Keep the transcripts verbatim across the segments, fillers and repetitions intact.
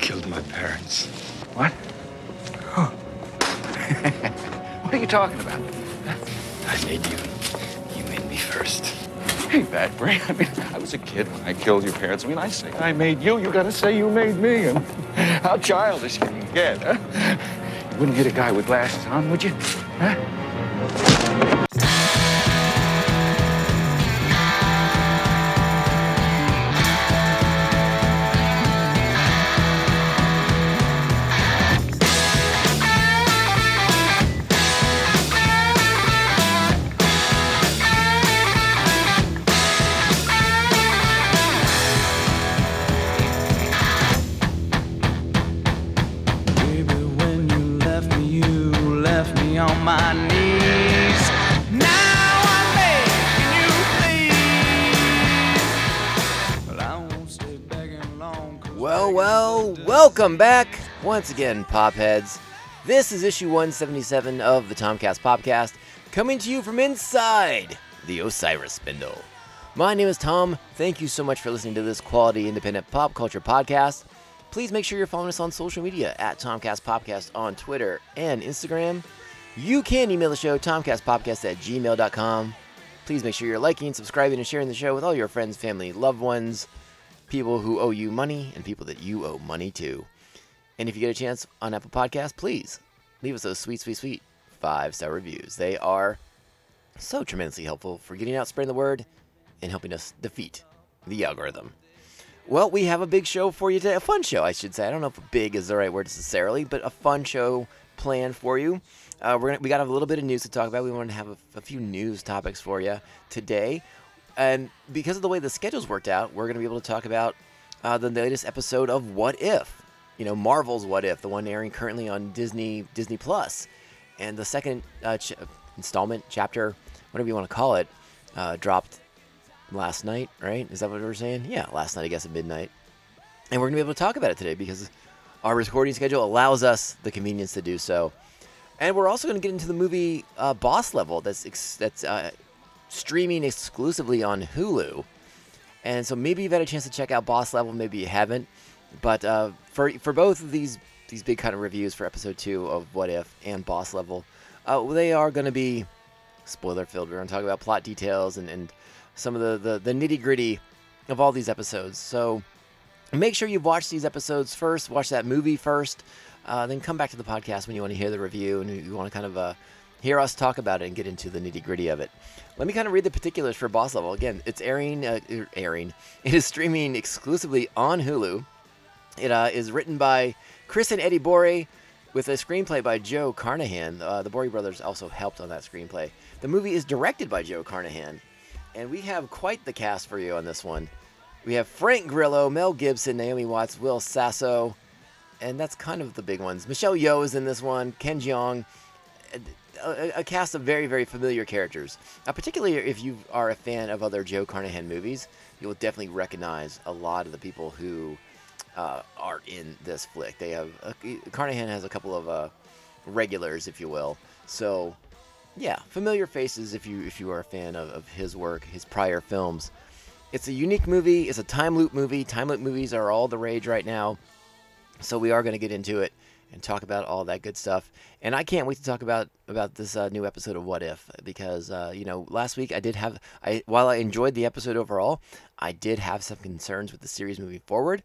killed my parents. What? Oh. What are you talking about? I made you. You made me first. Hey, bad brain. I mean, I was a kid when I killed your parents. I mean, I say I made you. You gotta say you made me. And how childish can you get, huh? You wouldn't hit a guy with glasses on, would you? Huh? Welcome back, once again, Popheads. This is issue one seventy-seven of the Tomcast Popcast, coming to you from inside the Osiris Spindle. My name is Tom. Thank you so much for listening to this quality independent pop culture podcast. Please make sure you're following us on social media at Tomcast Popcast on Twitter and Instagram. You can email the show, tomcast popcast at gmail dot com. Please make sure you're liking, subscribing, and sharing the show with all your friends, family, loved ones, people who owe you money, and people that you owe money to. And if you get a chance on Apple Podcasts, please leave us those sweet, sweet, sweet five-star reviews. They are so tremendously helpful for getting out, spreading the word, and helping us defeat the algorithm. Well, we have a big show for you today. A fun show, I should say. I don't know if big is the right word necessarily, but a fun show planned for you. Uh, we're gonna, we got a little bit of news to talk about. We wanted to have a, a few news topics for you today. And because of the way the schedule's worked out, we're going to be able to talk about uh, the latest episode of What If? You know, Marvel's What If, the one airing currently on Disney Disney Plus. And the second uh, ch- installment, chapter, whatever you want to call it, uh, dropped last night, right? Is that what we're saying? Yeah, last night, I guess, at midnight. And we're going to be able to talk about it today because our recording schedule allows us the convenience to do so. And we're also going to get into the movie uh, Boss Level that's... Ex- that's uh, streaming exclusively on Hulu. And so maybe you've had a chance to check out Boss Level, maybe you haven't. But uh, for for both of these these big kind of reviews for episode two of What If and Boss Level, uh, they are going to be spoiler-filled. We're going to talk about plot details and, and some of the, the, the nitty-gritty of all these episodes. So make sure you've watched these episodes first, watch that movie first, uh, then come back to the podcast when you want to hear the review and you want to kind of... Uh, hear us talk about it and get into the nitty-gritty of it. Let me kind of read the particulars for Boss Level. Again, it's airing, uh, airing. It is streaming exclusively on Hulu. It uh, is written by Chris and Eddie Borey with a screenplay by Joe Carnahan. Uh, the Borey brothers also helped on that screenplay. The movie is directed by Joe Carnahan. And we have quite the cast for you on this one. We have Frank Grillo, Mel Gibson, Naomi Watts, Will Sasso. And that's kind of the big ones. Michelle Yeoh is in this one. Ken Jeong. A, a cast of very, very familiar characters. Now, particularly if you are a fan of other Joe Carnahan movies, you will definitely recognize a lot of the people who uh, are in this flick. They have uh, Carnahan has a couple of uh, regulars, if you will. So, yeah, familiar faces if you if you are a fan of, of his work, his prior films. It's a unique movie. It's a time loop movie. Time loop movies are all the rage right now. So we are going to get into it and talk about all that good stuff. And I can't wait to talk about, about this uh, new episode of What If, because, uh, you know, last week I did have, I while I enjoyed the episode overall, I did have some concerns with the series moving forward.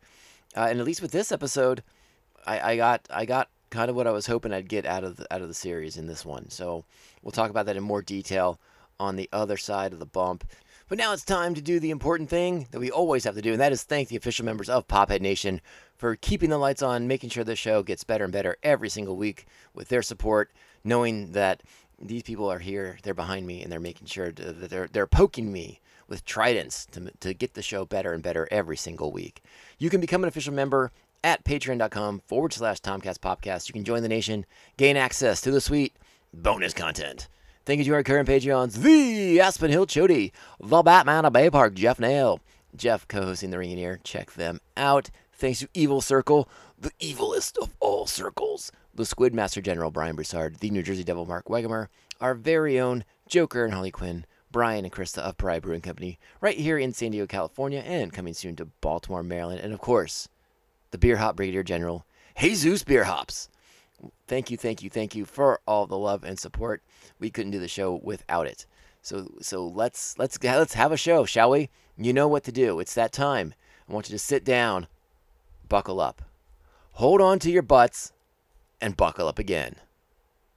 Uh, and at least with this episode, I, I got I got kind of what I was hoping I'd get out of the, out of the series in this one. So we'll talk about that in more detail on the other side of the bump. But now it's time to do the important thing that we always have to do, and that is thank the official members of Pophead Nation for keeping the lights on, making sure this show gets better and better every single week with their support, knowing that these people are here, they're behind me, and they're making sure that they're, they're poking me with tridents to, to get the show better and better every single week. You can become an official member at patreon.com forward slash Tomcast Popcast. You can join the nation, gain access to the sweet bonus content. Thank you to our current Patreons, the Aspen Hill Chody, the Batman of Bay Park, Jeff Nail, Jeff co-hosting The Ringineer. Check them out. Thanks to Evil Circle, the evilest of all circles, the Squid Master General, Brian Broussard, the New Jersey Devil, Mark Wegemer, our very own Joker and Harley Quinn, Brian and Krista of Pariah Brewing Company, right here in San Diego, California, and coming soon to Baltimore, Maryland, and of course, the Beer Hop Brigadier General, Jesus Beer Hops. Thank you, thank you, thank you for all the love and support. We couldn't do the show without it. So so let's let's let's have a show, shall we? You know what to do. It's that time. I want you to sit down, buckle up, hold on to your butts, and buckle up again.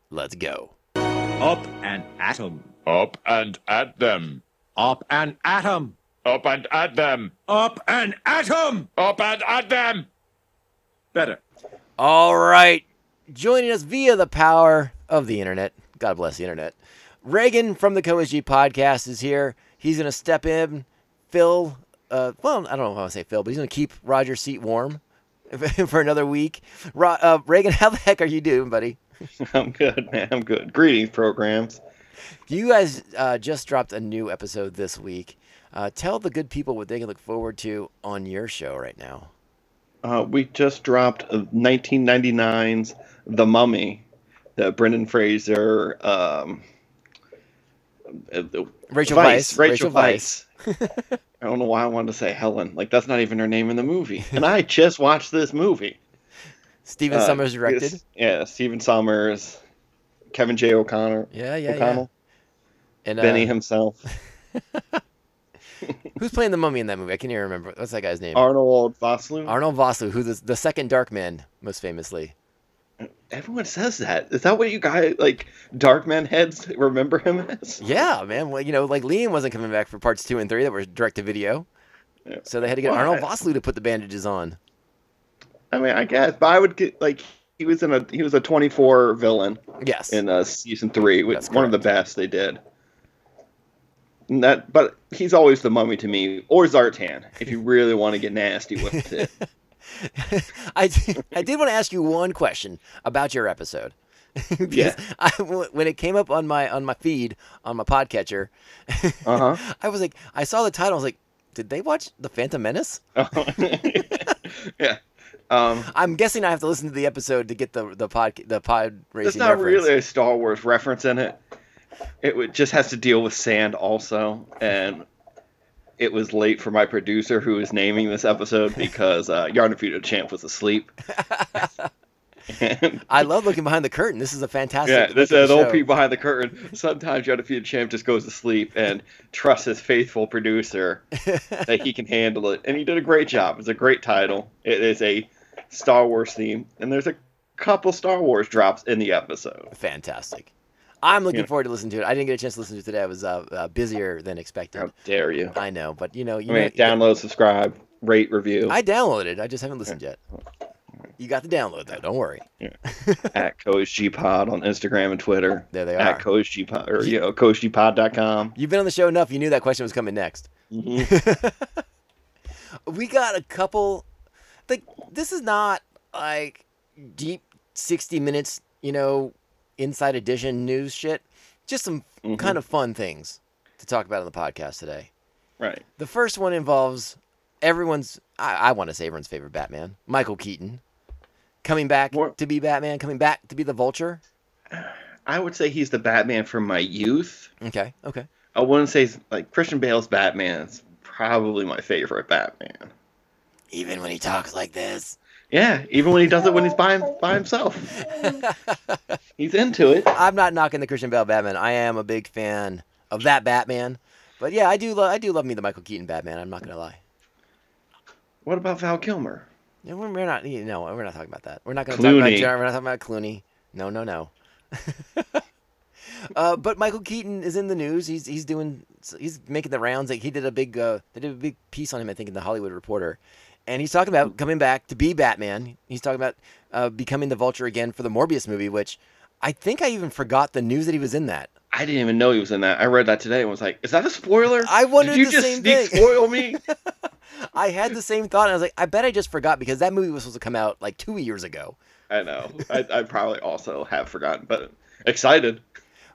Let's go. Up and at 'em. Up and at them. Up and at 'em. Up and at them. Up and at 'em. Up and at them. Better. All right. Joining us via the power of the internet. God bless the internet. Reagan from the CoSG podcast is here. He's going to step in, fill, uh, well, I don't know if I want to say fill, but he's going to keep Roger's seat warm for another week. Ro- uh, Reagan, how the heck are you doing, buddy? I'm good, man. I'm good. Greetings, programs. You guys uh, just dropped a new episode this week. Uh, tell the good people what they can look forward to on your show right now. Uh, we just dropped nineteen ninety-nine's The Mummy, the Brendan Fraser, um, Rachel Weisz. Rachel Weisz. I don't know why I wanted to say Helen. Like, that's not even her name in the movie. And I just watched this movie. Stephen uh, Sommers directed. Yeah, Stephen Sommers, Kevin J. O'Connor. Yeah, yeah, O'Connell, yeah. And uh, Benny himself. Who's playing the mummy in that movie? I can't even remember. What's that guy's name? Arnold Vosloo. Arnold Vosloo, who's the, the second Darkman, most famously. Everyone says that. Is that what you guys, like, Darkman heads remember him as? Yeah, man. Well, you know, like, Liam wasn't coming back for parts two and three that were direct-to-video. Yeah. So they had to get well, Arnold Vosloo to put the bandages on. I mean, I guess. But I would get, like, he was in a he was a twenty-four villain. Yes. In uh, season three. Which one correct. Of the best they did. That, but he's always the mummy to me, or Zartan, if you really want to get nasty with it. I, did, I did want to ask you one question about your episode. Yeah. I, when it came up on my on my feed, on my podcatcher, uh-huh. I was like, I saw the title, I was like, did they watch The Phantom Menace? Uh-huh. Yeah. Um, I'm guessing I have to listen to the episode to get the, the pod the pod racing reference. There's not really a Star Wars reference in it. It just has to deal with sand also, and it was late for my producer who was naming this episode because uh, Yarnafito Champ was asleep. I love looking behind the curtain. This is a fantastic Yeah, this is an old peek behind the curtain. Sometimes Yarnafito Champ just goes to sleep and trusts his faithful producer that he can handle it. And he did a great job. It's a great title. It is a Star Wars theme, and there's a couple Star Wars drops in the episode. Fantastic. I'm looking yeah. forward to listening to it. I didn't get a chance to listen to it today. I was uh, uh, busier than expected. How dare you? I know, but you know, you I mean, know, download, it, subscribe, rate, review. I downloaded. I just haven't listened yeah. yet. You got the download though. Don't worry. Yeah. At CoSG Pod on Instagram and Twitter. There they are. At CoSG Pod or you know CoSG Pod dot com. You've been on the show enough. You knew that question was coming next. Mm-hmm. We got a couple. Like this is not like deep sixty minutes. You know. Inside Edition news shit. Just some mm-hmm. kind of fun things to talk about on the podcast today. Right. The first one involves everyone's, I, I want to say everyone's favorite Batman, Michael Keaton, coming back More, to be Batman, coming back to be the Vulture. I would say he's the Batman from my youth. Okay, okay. I wouldn't say, like, Christian Bale's Batman is probably my favorite Batman. Even when he talks like this. Yeah, even when he does it when he's by, by himself. He's into it. I'm not knocking the Christian Bale Batman. I am a big fan of that Batman. But yeah, I do lo- I do love me the Michael Keaton Batman. I'm not going to lie. What about Val Kilmer? Yeah, we're, we're not you know, we're not talking about that. We're not going to talk about John, we're not talking about Clooney. No, no, no. uh, but Michael Keaton is in the news. He's he's doing he's making the rounds. Like he did a big uh, they did a big piece on him I think in the Hollywood Reporter. And he's talking about coming back to be Batman. He's talking about uh, becoming the Vulture again for the Morbius movie, which I think I even forgot the news that he was in that. I didn't even know he was in that. I read that today and was like, is that a spoiler? I wondered the same thing. Did you just sneak spoil me? I had the same thought. And I was like, I bet I just forgot because that movie was supposed to come out like two years ago. I know. I, I probably also have forgotten, but excited.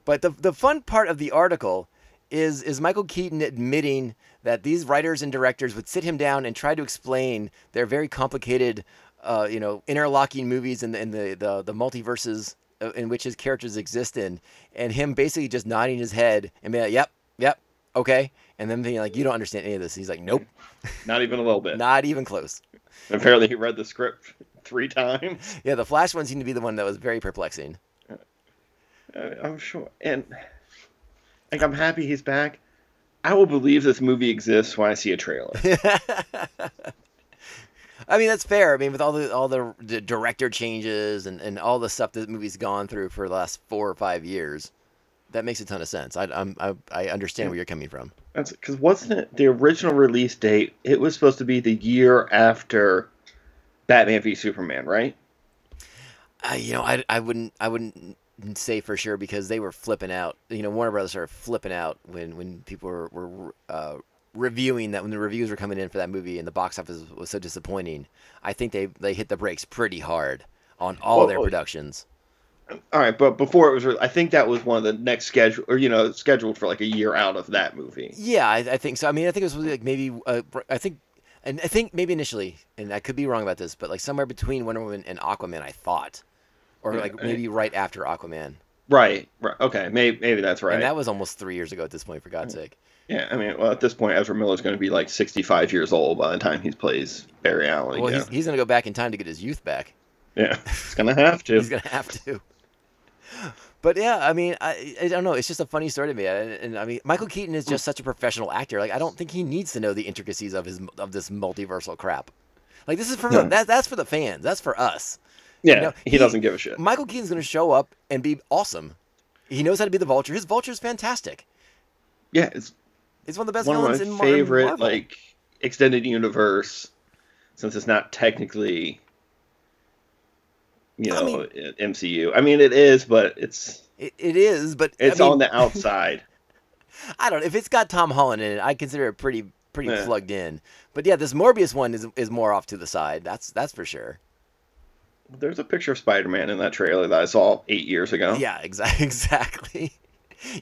But the the fun part of the article is is Michael Keaton admitting that these writers and directors would sit him down and try to explain their very complicated, uh, you know, interlocking movies and the, and the, the, the multiverses in which his characters exist in, and him basically just nodding his head and being like, yep, yep, okay. And then being like, you don't understand any of this. And he's like, nope. Not even a little bit. Not even close. Apparently he read the script three times. Yeah, the Flash one seemed to be the one that was very perplexing. Uh, I'm sure. And like, I'm happy he's back. I will believe this movie exists when I see a trailer. I mean, that's fair. I mean, with all the all the, the director changes and, and all the stuff that the movie's gone through for the last four or five years, that makes a ton of sense. I I'm, I, I understand where you're coming from. That's because wasn't it the original release date? It was supposed to be the year after Batman v Superman, right? Uh, you know, I, I wouldn't I wouldn't say for sure because they were flipping out. You know, Warner Brothers started flipping out when when people were. were uh, reviewing that when the reviews were coming in for that movie and the box office was so disappointing. I think they, they hit the brakes pretty hard on all well, their productions. All right. But before it was, I think that was one of the next schedule or, you know, scheduled for like a year out of that movie. Yeah, I, I think so. I mean, I think it was like maybe, uh, I think, and I think maybe initially, and I could be wrong about this, but like somewhere between Wonder Woman and Aquaman, I thought, or like maybe right after Aquaman. Right. Right. Okay. Maybe, maybe that's right. And that was almost three years ago at this point, for God's sake. Yeah, I mean, well, at this point, Ezra Miller's going to be like sixty-five years old by the time he plays Barry Allen. Well, he's, he's going to go back in time to get his youth back. Yeah, he's going to have to. he's going to have to. But yeah, I mean, I, I don't know. It's just a funny story to me. And, and I mean, Michael Keaton is just such a professional actor. Like, I don't think he needs to know the intricacies of his of this multiversal crap. Like, this is for no. that, that's for the fans. That's for us. Yeah, you know, he, he doesn't give a shit. Michael Keaton's going to show up and be awesome. He knows how to be the Vulture. His Vulture is fantastic. Yeah, it's. It's one of the best villains in Marvel. One of my favorite, like, extended universe, since it's not technically, you know, I mean, M C U. I mean, it is, but it's... It, it is, but... It's I mean, on the outside. I don't know. If it's got Tom Holland in it, I consider it pretty pretty yeah. plugged in. But yeah, this Morbius one is is more off to the side. That's that's for sure. There's a picture of Spider-Man in that trailer that I saw eight years ago. Yeah, exa- exactly.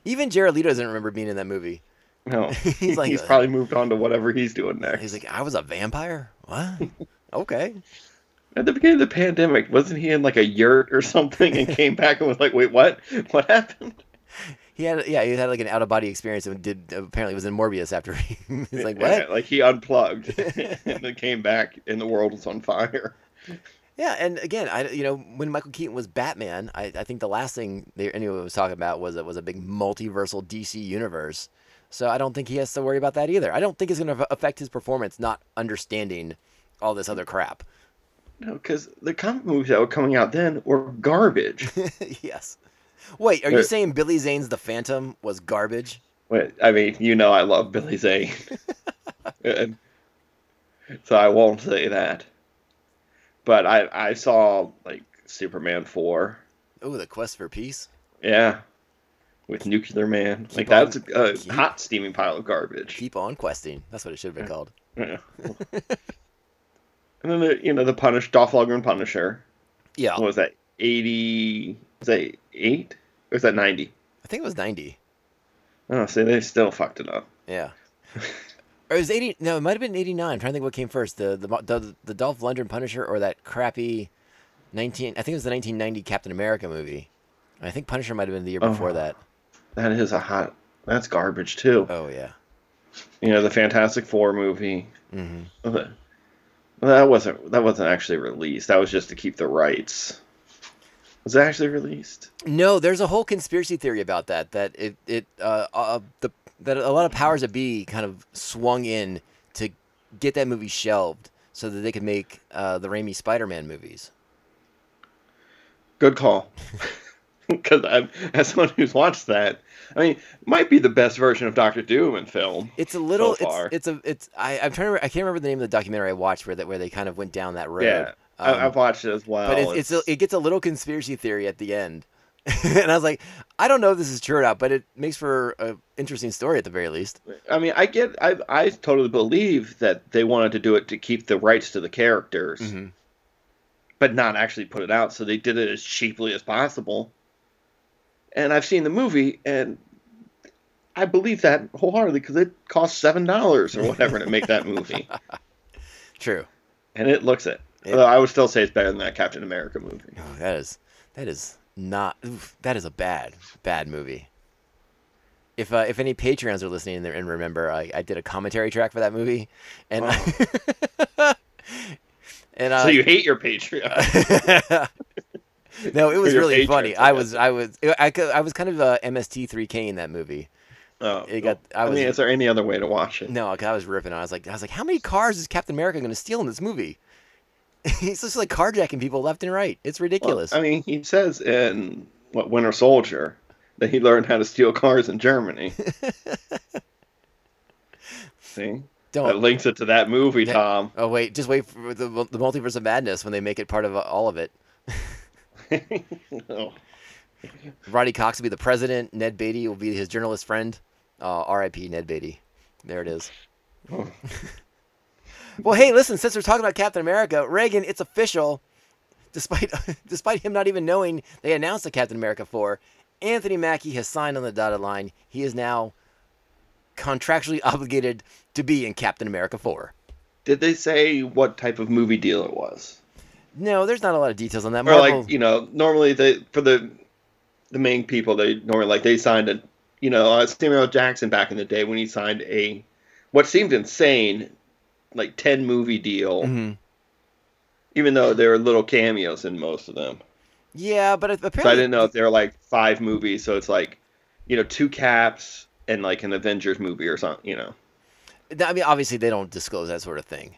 Even Jared Leto doesn't remember being in that movie. No, he's, like, he's probably moved on to whatever he's doing next. He's like, I was a vampire? What? Okay. At the beginning of the pandemic, wasn't he in like a yurt or something and came back and was like, wait, what? What happened? He had, yeah, he had like an out-of-body experience and did apparently was in Morbius after he was like, what? Yeah, like he unplugged and then came back and the world was on fire. Yeah, and again, I, you know, when Michael Keaton was Batman, I, I think the last thing they, anyone was talking about was it was a big multiversal D C universe. So I don't think he has to worry about that either. I don't think it's going to affect his performance not understanding all this other crap. No, because the comic movies that were coming out then were garbage. Yes. Wait, are They're... you saying Billy Zane's The Phantom was garbage? Wait, I mean, you know I love Billy Zane. So I won't say that. But I, I saw, like, Superman four. Oh, The Quest for Peace? Yeah. With Nuclear Man. Keep like, that's a, a keep, hot steaming pile of garbage. Keep on questing. That's what it should have been yeah. called. Yeah. And then, the, you know, the Punish, Dolph Lundgren Punisher. Yeah. What was that? eighty? Was that eight? Or was that ninety? I think it was ninety. Oh, see, they still fucked it up. Yeah. Or it was eighty. No, it might have been eighty-nine. I'm trying to think what came first. The, the, the, the Dolph Lundgren Punisher or that crappy nineteen... I think it was the nineteen ninety Captain America movie. I think Punisher might have been the year before uh-huh. that. That is a hot... That's garbage, too. Oh, yeah. You know, the Fantastic Four movie. Mm-hmm. Well, that wasn't that wasn't actually released. That was just to keep the rights. Was it actually released? No, there's a whole conspiracy theory about that, that it, it uh, uh, the that a lot of powers that be kind of swung in to get that movie shelved so that they could make uh, the Raimi Spider-Man movies. Good call. Because as someone who's watched that, I mean, might be the best version of Doctor Doom in film. It's a little, so far. It's, it's a, it's. I, I'm trying to. I can't remember the name of the documentary I watched where that where they kind of went down that road. Yeah, um, I, I've watched it as well. But it's, it's, it's a, it gets a little conspiracy theory at the end, and I was like, I don't know if this is true or not, but it makes for an interesting story at the very least. I mean, I get. I I totally believe that they wanted to do it to keep the rights to the characters, mm-hmm. but not actually put it out. So they did it as cheaply as possible. And I've seen the movie, and I believe that wholeheartedly because it cost seven dollars or whatever to make that movie. True. And it looks it. Yeah. Although I would still say it's better than that Captain America movie. Oh, that is that is not oof, that is a bad bad movie. If uh, if any Patreons are listening in there and remember, I, I did a commentary track for that movie, and. Oh. I, And uh, so you hate your Patreon. No, it was really Patreon, funny. I was, I was, I, I was kind of uh, M S T three K in that movie. Oh, it got, I, I was, mean, is there any other way to watch it? No, I was ripping. I was like, I was like, how many cars is Captain America going to steal in this movie? He's just like carjacking people left and right. It's ridiculous. Well, I mean, he says in what Winter Soldier that he learned how to steal cars in Germany. See, don't that links it to that movie, that, Tom. Oh wait, just wait for the, the Multiverse of Madness when they make it part of all of it. Oh. Roddy Cox will be the president. Ned Beatty will be his journalist friend. Uh, R I P Ned Beatty. There it is. Oh. Well, hey, listen, since we're talking about Captain America, Reagan, it's official. Despite despite him not even knowing, they announced the Captain America four. Anthony Mackie has signed on the dotted line. He is now contractually obligated to be in Captain America four. Did they say what type of movie deal it was? No, there's not a lot of details on that. Or Marvel, like, you know, normally they for the the main people, they normally, like, they signed a, you know, uh, Samuel Jackson back in the day when he signed a, what seemed insane, like, ten movie deal, mm-hmm. even though there were little cameos in most of them. Yeah, but apparently... So I didn't know if they were, like, five movies, so it's, like, you know, two caps and, like, an Avengers movie or something, you know. I mean, obviously, they don't disclose that sort of thing.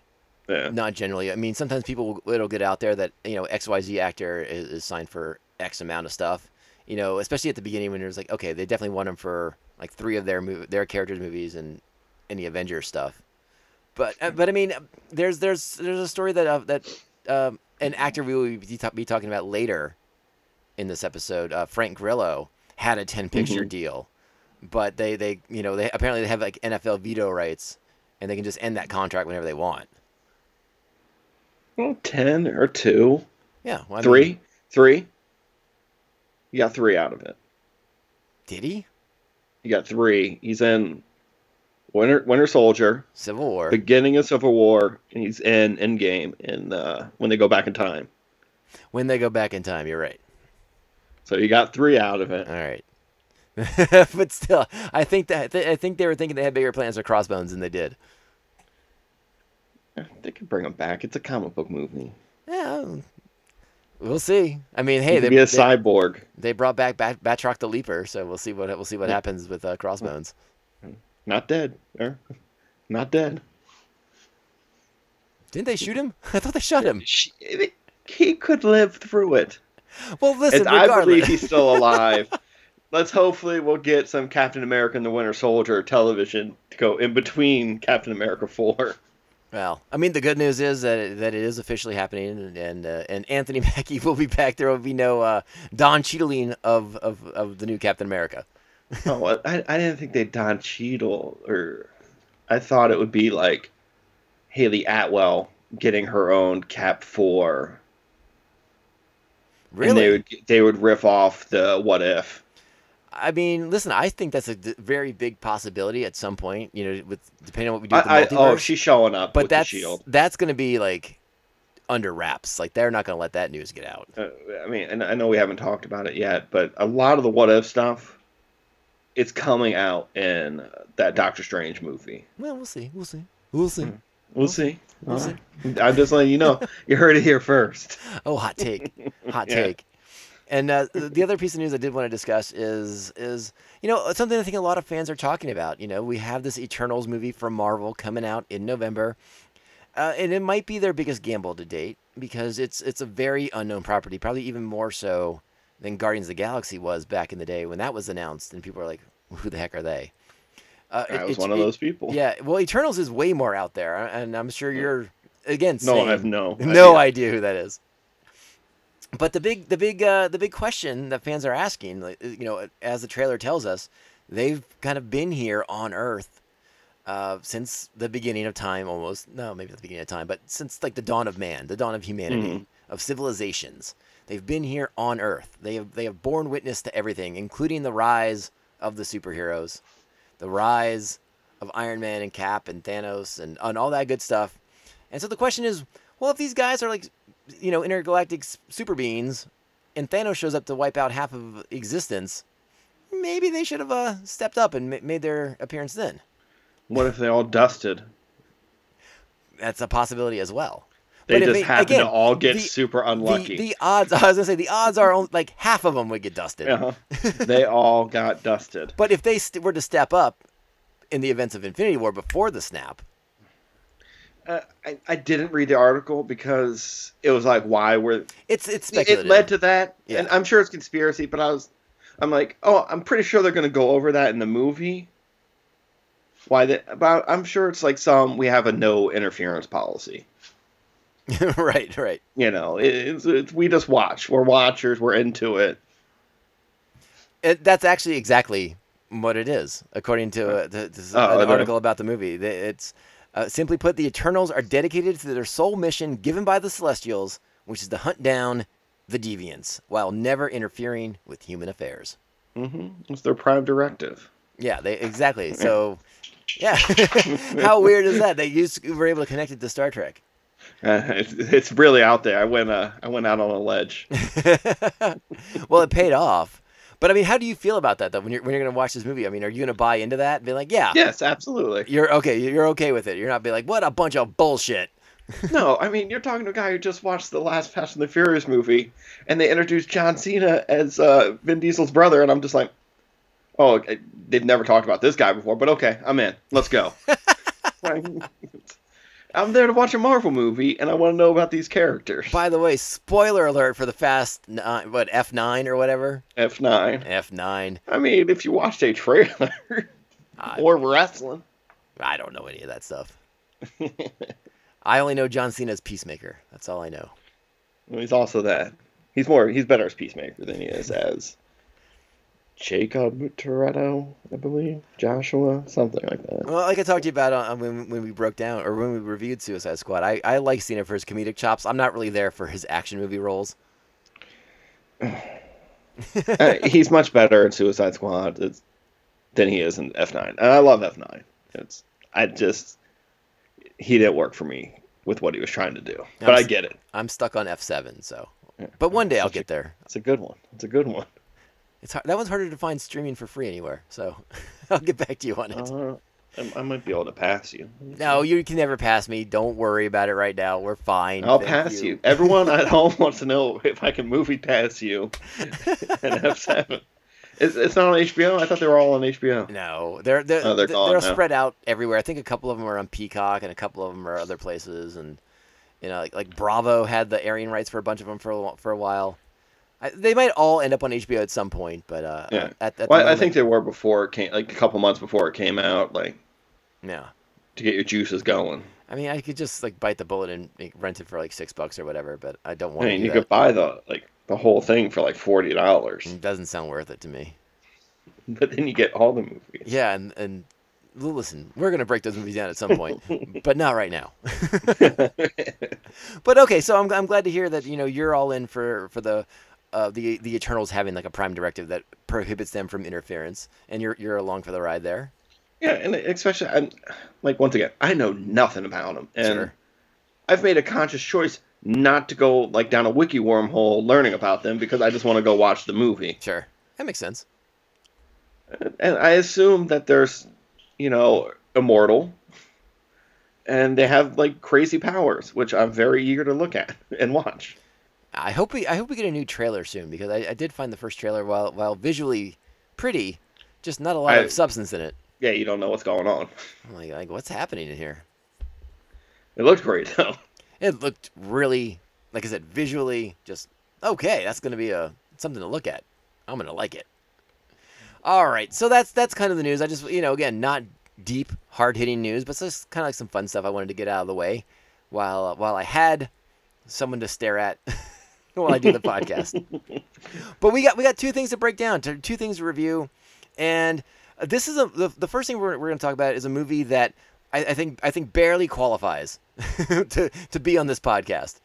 Yeah. Not generally. I mean, sometimes people, it'll get out there that, you know, X Y Z actor is, is signed for X amount of stuff. You know, especially at the beginning when it was like, okay, they definitely want him for like three of their mov- their characters' movies and any Avengers stuff. But uh, but I mean, there's there's there's a story that uh, that um, an actor we will be, ta- be talking about later in this episode, uh, Frank Grillo, had a ten picture mm-hmm. deal, but they, they you know they apparently they have like N F L veto rights and they can just end that contract whenever they want. Well, ten or two. Yeah, well, three, mean, three. You got three out of it. Did he? You got three. He's in Winter Winter Soldier, Civil War, beginning of Civil War, and he's in Endgame, and uh, when they go back in time. When they go back in time, you're right. So you got three out of it. All right, but still, I think that I think they were thinking they had bigger plans for Crossbones than they did. They could bring them back. It's a comic book movie. Yeah. We'll see. I mean, hey, they be a they, cyborg. They brought back Bat- Batroc the Leaper, so we'll see what we'll see what yeah. happens with uh, Crossbones. Not dead, er, not dead. Didn't they shoot him? I thought they shot him. He could live through it. Well, listen, I believe he's still alive. Let's hopefully we'll get some Captain America and the Winter Soldier television to go in between Captain America four. Well, I mean, the good news is that it, that it is officially happening, and and, uh, and Anthony Mackie will be back. There will be no uh, Don Cheadle of, of, of the new Captain America. Oh, I I didn't think they'd Don Cheadle, or I thought it would be like Haley Atwell getting her own Cap Four. Really? And they would they would riff off the What If. I mean, listen, I think that's a d- very big possibility at some point, you know, with depending on what we do with the I, multiverse. I, oh, she's showing up but with that's, the shield. But that's going to be, like, under wraps. Like, they're not going to let that news get out. Uh, I mean, and I know we haven't talked about it yet, but a lot of the what-if stuff, it's coming out in that Doctor Strange movie. Well, we'll see. We'll see. We'll see. We'll, we'll see. We'll see. Right. I'm just letting you know. You heard it here first. Oh, hot take. Hot yeah. take. And uh, the other piece of news I did want to discuss is, is you know, something I think a lot of fans are talking about. You know, we have this Eternals movie from Marvel coming out in November. Uh, and it might be their biggest gamble to date because it's it's a very unknown property, probably even more so than Guardians of the Galaxy was back in the day when that was announced. And people are like, who the heck are they? Uh, I it, was one of those people. It, yeah. Well, Eternals is way more out there. And I'm sure you're, again, saying, no, I have no idea. No idea who that is. But the big, the big, uh, the big question that fans are asking, like, you know, as the trailer tells us, they've kind of been here on Earth uh, since the beginning of time, almost. No, maybe not the beginning of time, but since like the dawn of man, the dawn of humanity, mm-hmm. of civilizations. They've been here on Earth. They have, they have borne witness to everything, including the rise of the superheroes, the rise of Iron Man and Cap and Thanos and, and all that good stuff. And so the question is, well, if these guys are like, you know, intergalactic super beings, and Thanos shows up to wipe out half of existence, maybe they should have uh, stepped up and ma- made their appearance then. What if they all dusted? That's a possibility as well. They but just it, happen again, to all get the, super unlucky. The, the odds, I was going to say, the odds are only, like half of them would get dusted. Uh-huh. They all got dusted. But if they st- were to step up in the events of Infinity War before the snap. Uh, I, I didn't read the article because it was like, why were... It's, it's speculative. It led to that, yeah. And I'm sure it's conspiracy, but I was, I'm like, oh, I'm pretty sure they're going to go over that in the movie. Why they, but I'm sure it's like some, we have a no interference policy. right, right. You know, it, it's, it's, we just watch. We're watchers. We're into it. it. That's actually exactly what it is, according to uh, the, this, oh, an article about the movie. It's uh, simply put, the Eternals are dedicated to their sole mission given by the Celestials, which is to hunt down the deviants while never interfering with human affairs. Mm-hmm. It's their prime directive. Yeah, they exactly. So, yeah. How weird is that? They used were able to connect it to Star Trek. Uh, it's, it's really out there. I went uh, I went out on a ledge. Well, it paid off. But, I mean, how do you feel about that, though, when you're, when you're going to watch this movie? I mean, are you going to buy into that and be like, yeah. Yes, absolutely. You're okay. You're okay with it. You're not be like, what a bunch of bullshit. No, I mean, you're talking to a guy who just watched the last Fast and the Furious movie, and they introduced John Cena as uh, Vin Diesel's brother, and I'm just like, oh, they've never talked about this guy before, but okay, I'm in. Let's go. I'm there to watch a Marvel movie, and I want to know about these characters. By the way, spoiler alert for the Fast, nine, what, F nine or whatever? F nine. F nine. I mean, if you watched a trailer I, or wrestling. I don't know any of that stuff. I only know John Cena's Peacemaker. That's all I know. Well, he's also that. He's more. He's better as Peacemaker than he is as... Jacob Toretto, I believe, Joshua, something like that. Well, like I talked to you about uh, when when we broke down or when we reviewed Suicide Squad, I, I like Cena for his comedic chops. I'm not really there for his action movie roles. uh, he's much better in Suicide Squad it's, than he is in F nine, and I love F nine. It's I just he didn't work for me with what he was trying to do, but I'm, I get it. I'm stuck on F seven, so yeah. But one day I'll get there. It's a good one. It's a good one. It's hard. That one's harder to find streaming for free anywhere, so I'll get back to you on it. Uh, I, I might be able to pass you. No, you can never pass me. Don't worry about it right now. We're fine. I'll Thank pass you. you. Everyone at home wants to know if I can movie pass you at F seven. It's, it's not on H B O? I thought they were all on H B O. No, they're they're, oh, they're, they're, they're all spread out everywhere. I think a couple of them are on Peacock, and a couple of them are other places. And you know, like, like Bravo had the airing rights for a bunch of them for for a while. I, they might all end up on H B O at some point, but uh, yeah. at, at well, moment, I think they were before it came, like a couple months before it came out, like yeah, to get your juices going. I mean, I could just like bite the bullet and rent it for like six bucks or whatever, but I don't want. I mean, to do you that. Could buy the like the whole thing for like forty dollars. It doesn't sound worth it to me. But then you get all the movies. Yeah, and and listen, we're gonna break those movies down at some point, but not right now. But okay, so I'm I'm glad to hear that you know you're all in for for the. Uh, the the Eternals having like a prime directive that prohibits them from interference, and you're you're along for the ride there. Yeah, and especially, I'm, like once again, I know nothing about them, and sure. I've made a conscious choice not to go like down a wiki wormhole learning about them because I just want to go watch the movie. Sure, that makes sense. And I assume that they're, you know, immortal, and they have like crazy powers, which I'm very eager to look at and watch. I hope we I hope we get a new trailer soon because I, I did find the first trailer while while visually pretty, just not a lot I, of substance in it. Yeah, you don't know what's going on. I'm like, like what's happening in here? It looked great though. It looked really, like I said, visually just okay. That's gonna be a something to look at. I'm gonna like it. All right, so that's that's kind of the news. I just you know again not deep hard hitting news, but just kind of like some fun stuff I wanted to get out of the way while uh, while I had someone to stare at. While I do the podcast, but we got we got two things to break down, two things to review, and this is a the, the first thing we're we're going to talk about is a movie that I, I think I think barely qualifies to to be on this podcast.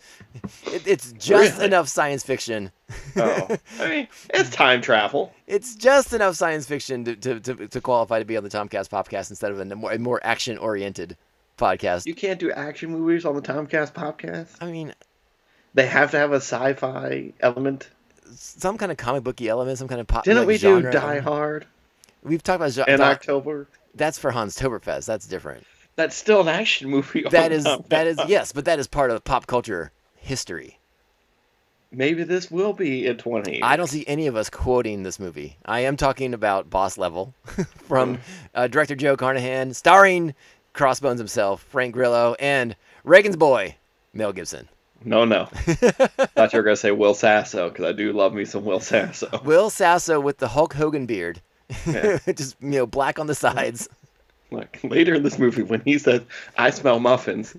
It, it's just really? enough science fiction. Oh, I mean, it's time travel. It's just enough science fiction to to, to, to qualify to be on the Tomcast Popcast instead of a more, a more action oriented podcast. You can't do action movies on the Tomcast Popcast. I mean. They have to have a sci-fi element, some kind of comic booky element, some kind of pop. Didn't like, we do Die element. Hard? We've talked about in October. That's for Hans Toberfest. That's different. That's still an action movie. That is time. that is yes, but that is part of pop culture history. Maybe this will be in twenty. I don't see any of us quoting this movie. I am talking about Boss Level from uh, director Joe Carnahan, starring Crossbones himself, Frank Grillo, and Reagan's boy, Mel Gibson. No, no. I thought you were going to say Will Sasso, because I do love me some Will Sasso. Will Sasso with the Hulk Hogan beard. Yeah. Just, you know, black on the sides. Like, later in this movie, when he says, "I smell muffins,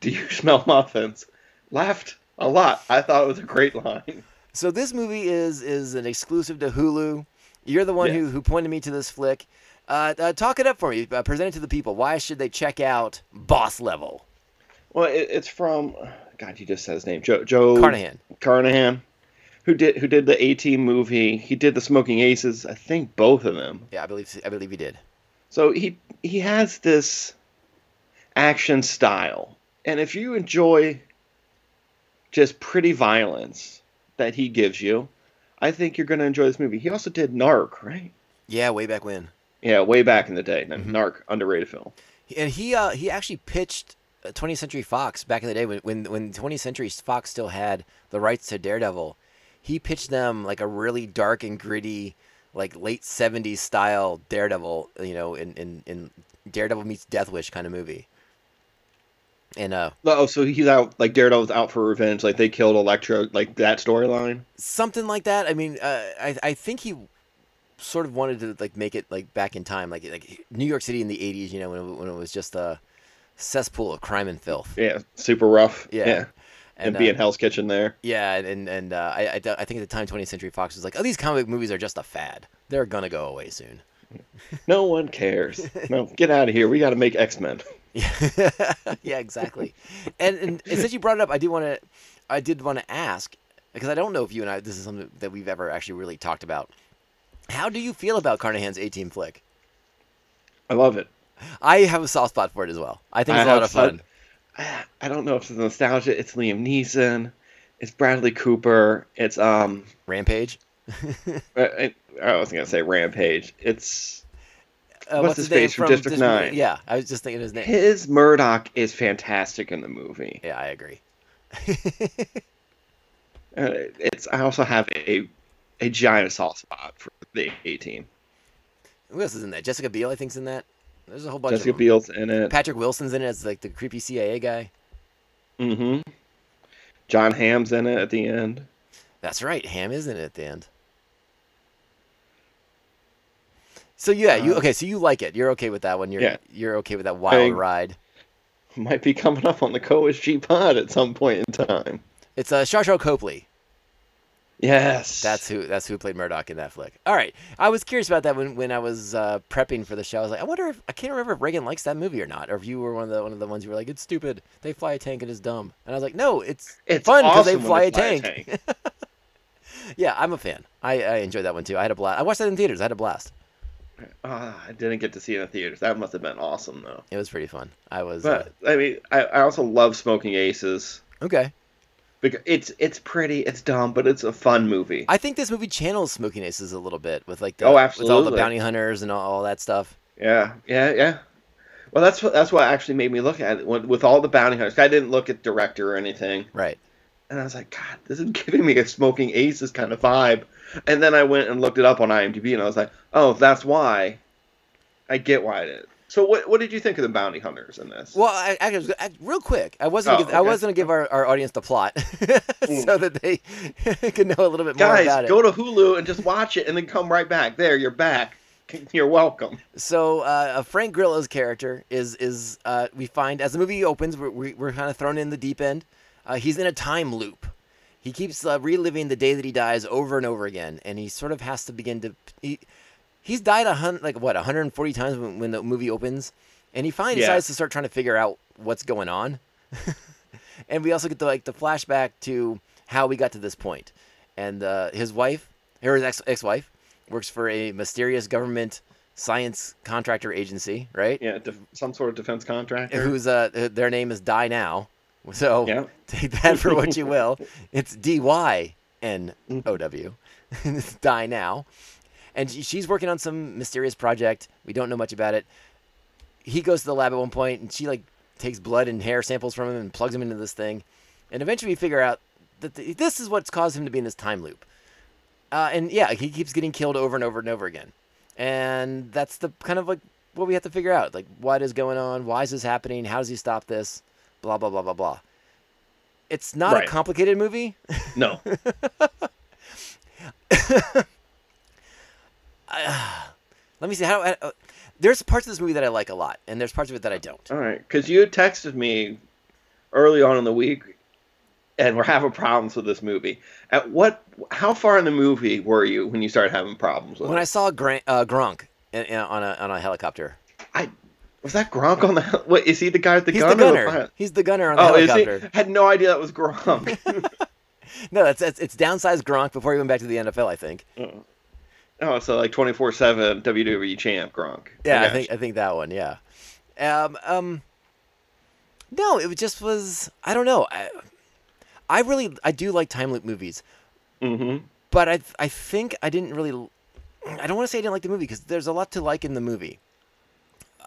do you smell muffins?" laughed a lot. I thought it was a great line. So this movie is is an exclusive to Hulu. You're the one yeah. who, who pointed me to this flick. Uh, uh, talk it up for me. Uh, present it to the people. Why should they check out Boss Level? Well, it, it's from... God, you just said his name. Joe, Joe Carnahan. Carnahan, who did who did the A-Team movie. He did the Smoking Aces. I think both of them. Yeah, I believe I believe he did. So he he has this action style, and if you enjoy just pretty violence that he gives you, I think you're going to enjoy this movie. He also did Narc, right? Yeah, way back when. Yeah, way back in the day. Mm-hmm. Narc, underrated film. And he uh, he actually pitched twentieth Century Fox back in the day when, when when twentieth Century Fox still had the rights to Daredevil. He pitched them like a really dark and gritty, like late seventies style Daredevil, you know, in, in, in Daredevil meets Death Wish kind of movie. And uh oh, so he's out like Daredevil's out for revenge, like they killed Electro, like that storyline, something like that. I mean, uh, I I think he sort of wanted to like make it like back in time, like like New York City in the eighties, you know, when it, when it was just a cesspool of crime and filth. Yeah, super rough. Yeah, yeah. and, and uh, be in Hell's Kitchen there. Yeah, and and uh, I, I I think at the time twentieth Century Fox was like, oh, these comic movies are just a fad. They're gonna go away soon. No one cares. No, get out of here. We got to make X-Men. Yeah, yeah, exactly. and, and and since you brought it up, I do want to, I did want to ask, because I don't know if you and I, this is something that we've ever actually really talked about. How do you feel about Carnahan's A-Team flick? I love it. I have a soft spot for it as well. I think it's I a lot of fun. Said, I don't know if it's nostalgia. It's Liam Neeson. It's Bradley Cooper. It's um Rampage. I, I was gonna say Rampage. It's uh, what's, what's his face from, from District Nine? Yeah, I was just thinking his name. His Murdoch is fantastic in the movie. Yeah, I agree. It's. I also have a a giant soft spot for the A-Team. Who else is in that? Jessica Biel, I think's in that. There's a whole bunch Jessica of them. Biel's in it. Patrick Wilson's in it as like the creepy C I A guy. Mm-hmm. John Hamm's in it at the end. That's right. Hamm is in it at the end. So yeah, uh, you okay? So you like it? You're okay with that one? You're yeah. you're okay with that wild I, ride? Might be coming up on the CoSG pod at some point in time. It's uh, Sharshel Copley. Yes, that's who that's who played Murdoch in that flick. All right, I was curious about that when, when I was uh, prepping for the show. I was like, I wonder if I can't remember if Reagan likes that movie or not, or if you were one of the one of the ones who were like, it's stupid. They fly a tank and it's dumb. And I was like, no, it's, it's fun because awesome they fly, they fly a tank. A tank. Yeah, I'm a fan. I, I enjoyed that one too. I had a blast. I watched that in theaters. I had a blast. Uh, I didn't get to see it in the theaters. That must have been awesome though. It was pretty fun. I was. But, uh, I mean, I, I also love Smoking Aces. Okay. Because it's it's pretty, it's dumb, but it's a fun movie. I think this movie channels Smoking Aces a little bit with like the, oh, absolutely, with all the bounty hunters and all, all that stuff. Yeah, yeah, yeah. Well, that's what that's what actually made me look at it with, with all the bounty hunters. I didn't look at director or anything. Right. And I was like, God, this is giving me a Smoking Aces kind of vibe. And then I went and looked it up on IMDb, and I was like, oh, that's why. I get why it is. So what what did you think of the bounty hunters in this? Well, I, I was I, real quick. I wasn't oh, gonna, okay. I was going to give our, our audience the plot so that they could know a little bit Guys, more about it. Guys, go to Hulu and just watch it and then come right back. There, you're back. You're welcome. So uh, Frank Grillo's character is is uh, we find as the movie opens, we're we're kind of thrown in the deep end. Uh, he's in a time loop. He keeps uh, reliving the day that he dies over and over again, and he sort of has to begin to. He, He's died a hundred, like what, one hundred forty times when, when the movie opens, and he finally yeah. decides to start trying to figure out what's going on. And we also get the like the flashback to how we got to this point. And uh, his wife, or his ex ex-wife, works for a mysterious government science contractor agency, right? Yeah, def- some sort of defense contractor. Who's uh, their name is Die Now, so yeah. take that for what you will. It's D Y N O W, it's Die Now. And she's working on some mysterious project. We don't know much about it. he goes to the lab at one point, and she like takes blood and hair samples from him and plugs him into this thing, and eventually we figure out that the, this is what's caused him to be in this time loop. Uh, and yeah, he keeps getting killed over and over and over again, and that's the kind of like what we have to figure out, like what is going on, why is this happening, how does he stop this, blah blah blah blah blah. It's not right. a complicated movie. No. uh, let me see how. I, uh, there's parts of this movie that I like a lot, and there's parts of it that I don't. All right, because you texted me early on in the week, and we're having problems with this movie. At what? How far in the movie were you when you started having problems with when it? When I saw Gr- uh, Gronk in, in, on a on a helicopter. I. Was that Gronk on the... What, is he the guy with the He's gun? The gunner. Or the He's the gunner on the oh, helicopter. Is he? Had no idea that was Gronk. No, that's, that's it's downsized Gronk before he went back to the N F L, I think. Oh, oh so like twenty-four seven W W E champ Gronk. Yeah, I, I think I think that one, yeah. Um, um, no, it just was... I don't know. I, I really... I do like time loop movies. Mm-hmm. But I, I think I didn't really... I don't want to say I didn't like the movie, because there's a lot to like in the movie.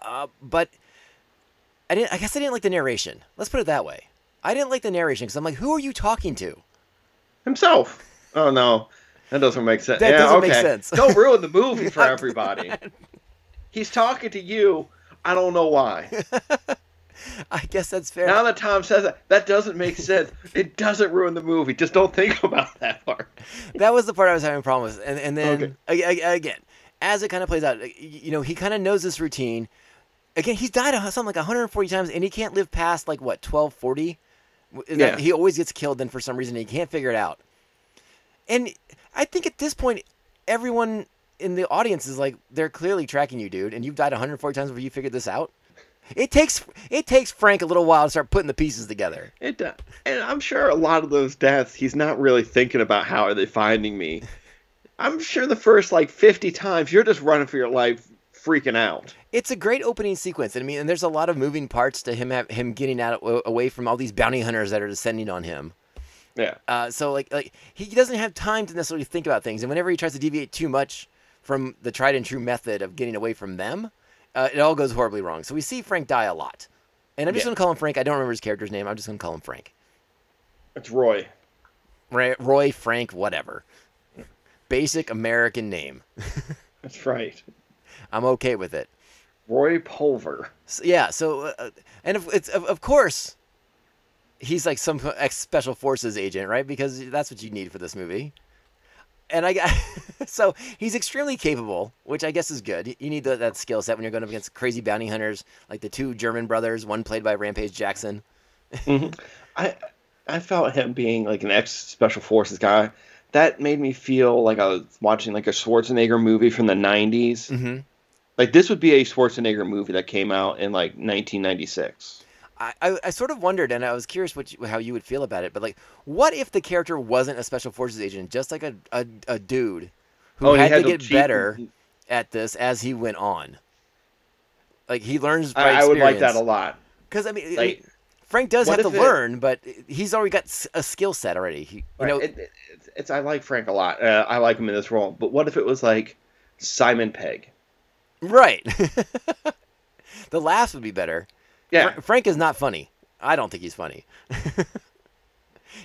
Uh, but I didn't. I guess I didn't like the narration. Let's put it that way. I didn't like the narration because I'm like, who are you talking to? Himself. Oh no, that doesn't make sense. That yeah, doesn't okay. make sense. Don't ruin the movie for everybody. He's talking to you. I don't know why. I guess that's fair. Now that Tom says that, that doesn't make sense. It doesn't ruin the movie. Just don't think about that part. That was the part I was having problems with. And and then okay. I, I, again, as it kind of plays out, you know, he kind of knows this routine. Again, he's died something like one hundred forty times, and he can't live past, like, what, twelve forty? Yeah. Like, he always gets killed then for some reason, and he can't figure it out. And I think at this point, everyone in the audience is like, they're clearly tracking you, dude, and you've died one hundred forty times before you figured this out. It takes it takes Frank a little while to start putting the pieces together. It does. And I'm sure a lot of those deaths, he's not really thinking about how are they finding me. I'm sure the first, like, fifty times, you're just running for your life, freaking out. It's a great opening sequence, and I mean, and there's a lot of moving parts to him have, him getting out away from all these bounty hunters that are descending on him. Yeah. Uh, so like like he doesn't have time to necessarily think about things, and whenever he tries to deviate too much from the tried and true method of getting away from them, uh, it all goes horribly wrong. So we see Frank die a lot, and I'm just yeah. gonna call him Frank. I don't remember his character's name. I'm just gonna call him Frank. It's Roy. Ray, Roy, Frank, whatever. Basic American name. That's right. I'm okay with it. Roy Pulver. So, yeah. So, uh, and if, it's of, of course, he's like some ex special forces agent, right? Because that's what you need for this movie. And I got so he's extremely capable, which I guess is good. You need the, that skill set when you're going up against crazy bounty hunters, like the two German brothers, one played by Rampage Jackson. Mm-hmm. I I felt him being like an ex special forces guy. That made me feel like I was watching like a Schwarzenegger movie from the nineties. Mm-hmm. Like, this would be a Schwarzenegger movie that came out in, like, nineteen ninety-six. I, I, I sort of wondered, and I was curious what you, how you would feel about it, but, like, what if the character wasn't a special forces agent, just like a a, a dude who oh, had, had to, to get better and... at this as he went on? Like, he learns by I, experience. I would like that a lot. Because, I mean, like, Frank does have to it... learn, but he's already got a skill set already. He, right. you know, it, it, it's, it's, I like Frank a lot. Uh, I like him in this role. But what if it was, like, Simon Pegg? Right. The laughs would be better. Yeah. Fra- Frank is not funny. I don't think he's funny.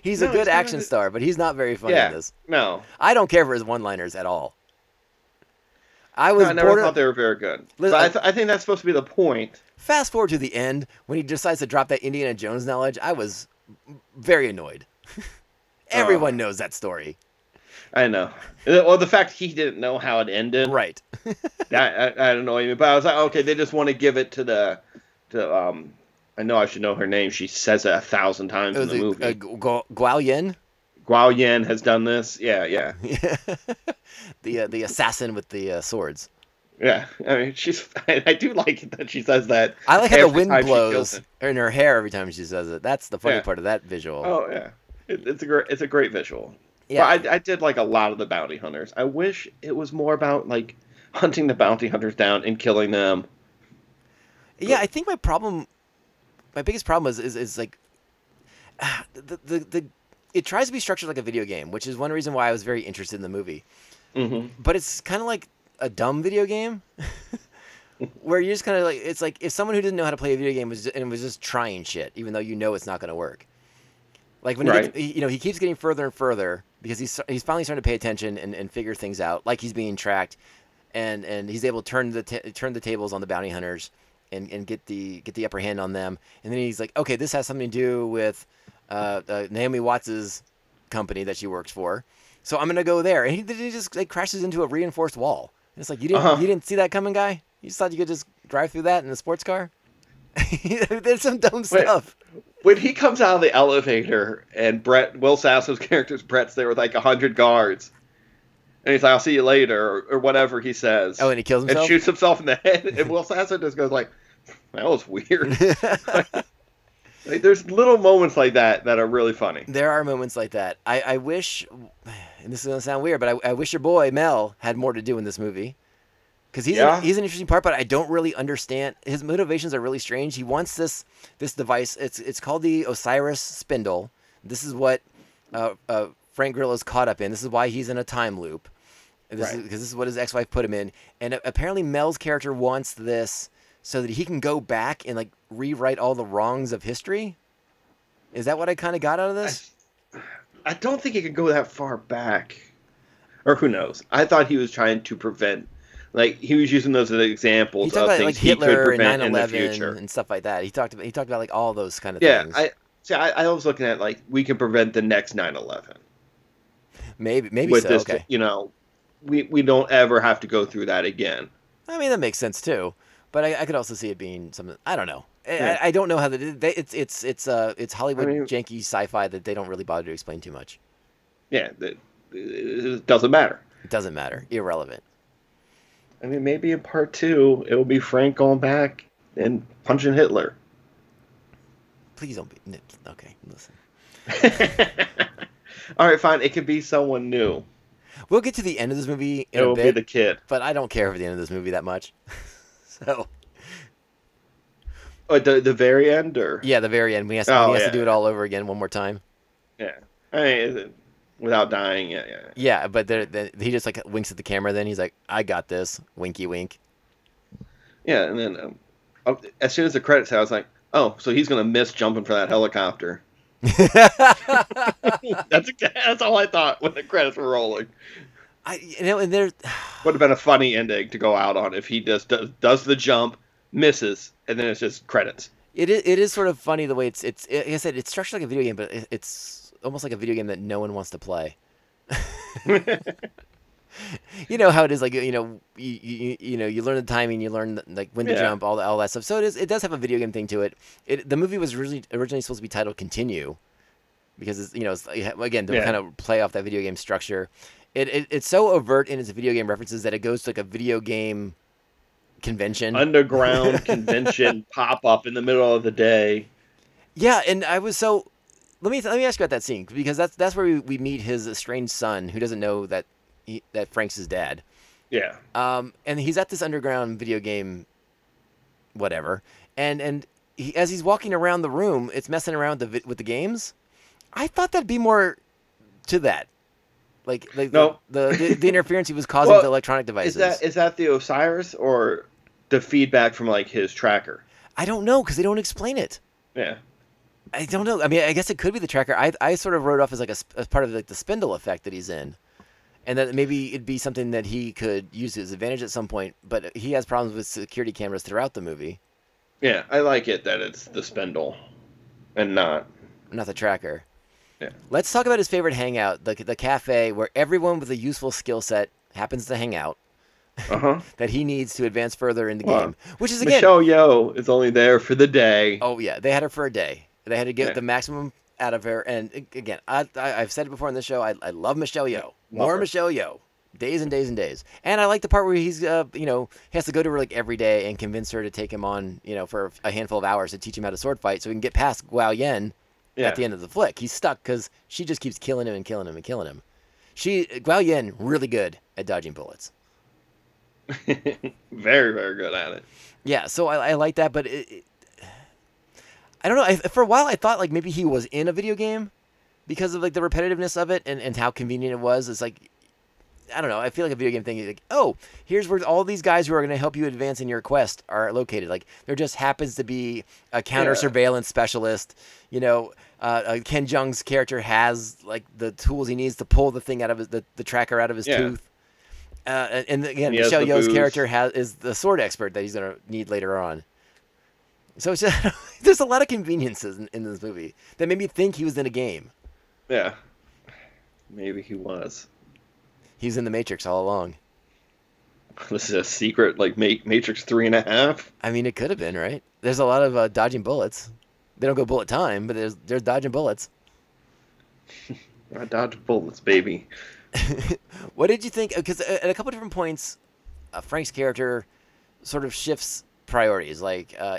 He's no, a good action to... star, but he's not very funny yeah. in this. No. I don't care for his one-liners at all. I was no, I never border... thought they were very good. Listen, but I, th- I think that's supposed to be the point. Fast forward to the end, when he decides to drop that Indiana Jones knowledge, I was very annoyed. Everyone uh, knows that story. I know. Well, the fact he didn't know how it ended, right? that, I, I don't know even. But I was like, okay, they just want to give it to the, to um. I know I should know her name. She says it a thousand times in the a, movie. A Gu- Guao Yin. Guao Yin has done this. Yeah, yeah. the uh, the assassin with the uh, swords. Yeah, I mean, she's. I, I do like that she says that. I like how the wind blows in her hair every time she says it. That's the funny yeah. part of that visual. Oh yeah, it, it's a great. It's a great visual. Yeah, but I, I did like a lot of the bounty hunters. I wish it was more about like hunting the bounty hunters down and killing them. Yeah, I think my problem, my biggest problem is is, is like the, the the it tries to be structured like a video game, which is one reason why I was very interested in the movie. Mm-hmm. But it's kind of like a dumb video game. where you're just kind of like, it's like if someone who didn't know how to play a video game was just, and was just trying shit, even though you know it's not going to work. Like when right. he, you know, he keeps getting further and further because he's he's finally starting to pay attention and, and figure things out. Like he's being tracked, and, and he's able to turn the t- turn the tables on the bounty hunters and, and get the get the upper hand on them. And then he's like, okay, this has something to do with uh, uh, Naomi Watts' company that she works for, so I'm gonna go there. And he, he just like crashes into a reinforced wall. And it's like you didn't uh-huh. you didn't see that coming, guy. You just thought you could just drive through that in a sports car. There's some dumb stuff. Wait. When he comes out of the elevator and Brett, Will Sasso's character's Brett's there with like a hundred guards, and he's like, "I'll see you later," or, or whatever he says. Oh, and he kills himself and shoots himself in the head. And Will Sasso just goes like, "That was weird." like, like, there's little moments like that that are really funny. There are moments like that. I, I wish, and this is gonna sound weird, but I, I wish your boy Mel had more to do in this movie. Because he's, yeah. he's an interesting part, but I don't really understand. His motivations are really strange. He wants this this device. It's it's called the Osiris Spindle. This is what uh, uh, Frank Grillo is caught up in. This is why he's in a time loop. Because this, right. this is what his ex-wife put him in. And apparently Mel's character wants this so that he can go back and like rewrite all the wrongs of history. Is that what I kind of got out of this? I, I don't think he could go that far back. Or who knows? I thought he was trying to prevent... Like he was using those as examples he talked of about, things like, Hitler he could prevent and nine eleven in the future and stuff like that. He talked about he talked about like all those kind of yeah, things. Yeah, I see. I, I was looking at like we can prevent the next nine eleven. Maybe, maybe with so. This, okay, you know, we we don't ever have to go through that again. I mean, that makes sense too. But I, I could also see it being something. I don't know. Yeah. I, I don't know how that it's it's it's uh it's Hollywood I mean, janky sci-fi that they don't really bother to explain too much. Yeah, it, it doesn't matter. It doesn't matter. Irrelevant. I mean, maybe in part two, it'll be Frank going back and punching Hitler. Please don't be... Okay, listen. All right, fine. It could be someone new. We'll get to the end of this movie in it a bit. It will be the kid. But I don't care for the end of this movie that much. so... Oh, the, the very end? Or Yeah, the very end. We have, to, oh, we have yeah. to do it all over again one more time. Yeah. I mean... Without dying, yeah, yeah. Yeah, yeah but they're, they're, he just like winks at the camera. Then he's like, "I got this," winky wink. Yeah, and then um, as soon as the credits hit, I was like, "Oh, so he's gonna miss jumping for that helicopter." that's that's all I thought when the credits were rolling. I you know, and there would have been a funny ending to go out on if he just does, does the jump, misses, and then it's just credits. It is it is sort of funny the way it's it's like I said it's structured like a video game, but it, it's. almost like a video game that no one wants to play. You know how it is, like you know, you you, you know, you learn the timing, you learn like when to yeah. jump, all all that stuff. So it is, it does have a video game thing to it. It the movie was originally originally supposed to be titled Continue, because it's, you know, it's, again to yeah. kind of play off that video game structure. It, it it's so overt in its video game references that it goes to like a video game convention, underground convention pop up in the middle of the day. Yeah, and I was so. Let me let me ask you about that scene, because that's that's where we, we meet his estranged son who doesn't know that he, that Frank's his dad. Yeah. Um, and he's at this underground video game, whatever. And and he, as he's walking around the room, it's messing around with the with the games. I thought that'd be more to that, like like no. the, the the interference he was causing well, with the electronic devices. Is that is that the Osiris or the feedback from like his tracker? I don't know, because they don't explain it. Yeah. I don't know. I mean, I guess it could be the tracker. I I sort of wrote off as like a as part of like the spindle effect that he's in, and that maybe it'd be something that he could use to his advantage at some point. But he has problems with security cameras throughout the movie. Yeah, I like it that it's the spindle, and not not the tracker. Yeah. Let's talk about his favorite hangout, the the cafe where everyone with a useful skill set happens to hang out. Uh-huh. that he needs to advance further in the well, game, which is again Michelle Yeoh is only there for the day. Oh yeah, they had her for a day. They had to get yeah. the maximum out of her. And again, I, I, I've said it before on this show. I, I love Michelle Yeoh. More Michelle Yeoh. Days and days and days. And I like the part where he's, uh, you know, he has to go to her like every day and convince her to take him on, you know, for a handful of hours to teach him how to sword fight so he can get past Guao Yen yeah. at the end of the flick. He's stuck because she just keeps killing him and killing him and killing him. She Guao Yen, really good at dodging bullets. very, very good at it. Yeah, so I, I like that, but it, it I don't know. I, for a while, I thought like maybe he was in a video game because of like the repetitiveness of it and, and how convenient it was. It's like I don't know. I feel like a video game thing. Like, oh, here's where all these guys who are going to help you advance in your quest are located. Like, there just happens to be a counter surveillance yeah. specialist. You know, uh, uh, Ken Jeong's character has like the tools he needs to pull the thing out of his, the, the tracker out of his yeah. tooth. Uh, and again, and Michelle Yeoh's character has is the sword expert that he's going to need later on. So it's just, there's a lot of conveniences in, in this movie that made me think he was in a game. Yeah, maybe he was. He's in the Matrix all along. This is a secret, like Matrix three and a half. I mean, it could have been, right? There's a lot of uh, dodging bullets. They don't go bullet time, but there's there's dodging bullets. I dodge bullets, baby. What did you think? Because at a couple different points, uh, Frank's character sort of shifts priorities, like uh,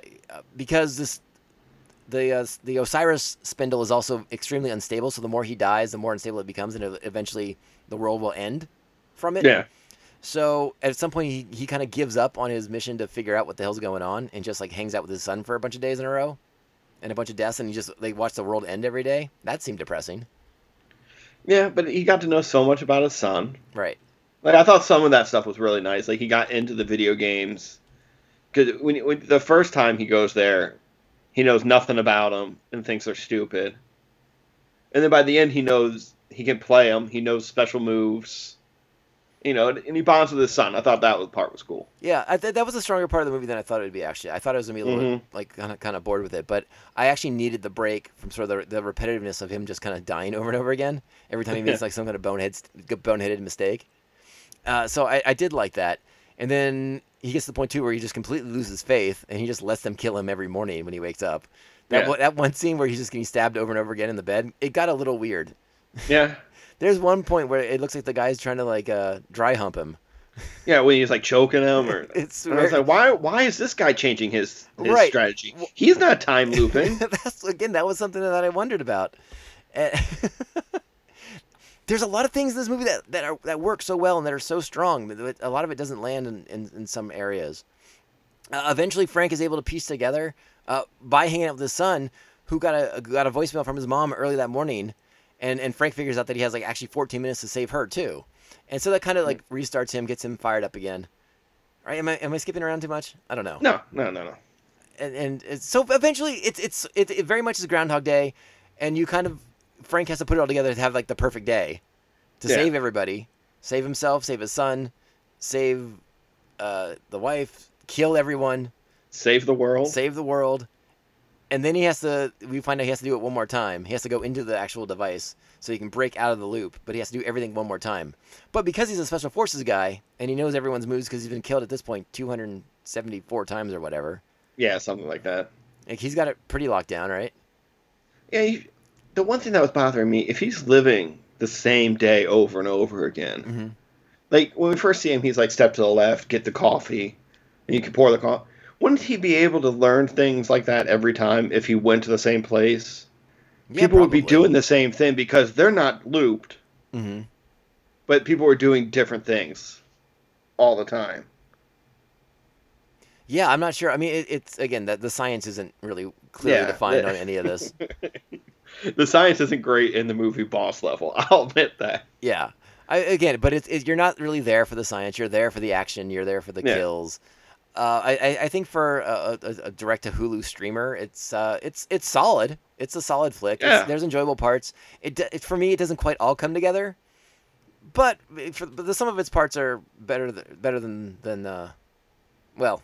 because this the uh, the Osiris Spindle is also extremely unstable. So the more he dies, the more unstable it becomes, and eventually the world will end from it. Yeah. So at some point he, he kind of gives up on his mission to figure out what the hell's going on and just like hangs out with his son for a bunch of days in a row and a bunch of deaths. And he just, they watch the world end every day. That seemed depressing. Yeah. But he got to know so much about his son. Right. Like I thought some of that stuff was really nice. Like he got into the video games because when, when the first time he goes there, he knows nothing about them and thinks they're stupid. And then by the end he knows, he can play him. He knows special moves, you know, and he bonds with his son. I thought that was, part was cool. Yeah, I th- that was a stronger part of the movie than I thought it would be, actually. I thought I was going to be a little mm-hmm. like kind of, kind of bored with it, but I actually needed the break from sort of the, the repetitiveness of him just kind of dying over and over again every time he makes like some kind of bonehead, boneheaded mistake. Uh, so I, I did like that. And then he gets to the point, too, where he just completely loses faith, and he just lets them kill him every morning when he wakes up. That, yeah. that one scene where he's just getting stabbed over and over again in the bed, it got a little weird. Yeah. There's one point where it looks like the guy's trying to like uh, dry hump him. Yeah, when he's like choking him, or it's I was like, why? Why is this guy changing his, his right. strategy? He's not time looping. That's again, that was something that I wondered about. There's a lot of things in this movie that that, are, that work so well and that are so strong, but a lot of it doesn't land in, in, in some areas. Uh, eventually, Frank is able to piece together uh, by hanging out with his son, who got a got a voicemail from his mom early that morning. And and Frank figures out that he has like actually fourteen minutes to save her too, and so that kind of like restarts him, gets him fired up again. Right? Am I am I skipping around too much? I don't know. No, no, no, no. And and it's, so eventually it's it's it, it very much is Groundhog Day, and you kind of Frank has to put it all together to have like the perfect day, to yeah. save everybody, save himself, save his son, save uh, the wife, kill everyone, save the world, save the world. And then he has to, we find out he has to do it one more time. He has to go into the actual device so he can break out of the loop, but he has to do everything one more time. But because he's a special forces guy and he knows everyone's moves because he's been killed at this point two hundred seventy-four times or whatever. Yeah, something like that. Like he's got it pretty locked down, right? Yeah, he, the one thing that was bothering me, if he's living the same day over and over again, mm-hmm. like when we first see him, he's like, step to the left, get the coffee, and you can pour the coffee. Wouldn't he be able to learn things like that every time if he went to the same place? Yeah, people probably would be doing the same thing because they're not looped, mm-hmm. but people are doing different things all the time. Yeah, I'm not sure. I mean, it, it's again that the science isn't really clearly yeah, defined yeah. on any of this. The science isn't great in the movie Boss Level. I'll admit that. Yeah, I, again, but it's it, you're not really there for the science. You're there for the action. You're there for the yeah. kills. Uh, I, I think for a, a, a direct-to-Hulu streamer, it's uh, it's it's solid. It's a solid flick. Yeah. It's, there's enjoyable parts. It, it for me, it doesn't quite all come together, but, for, but the, some of its parts are better th- better than than. Uh, well,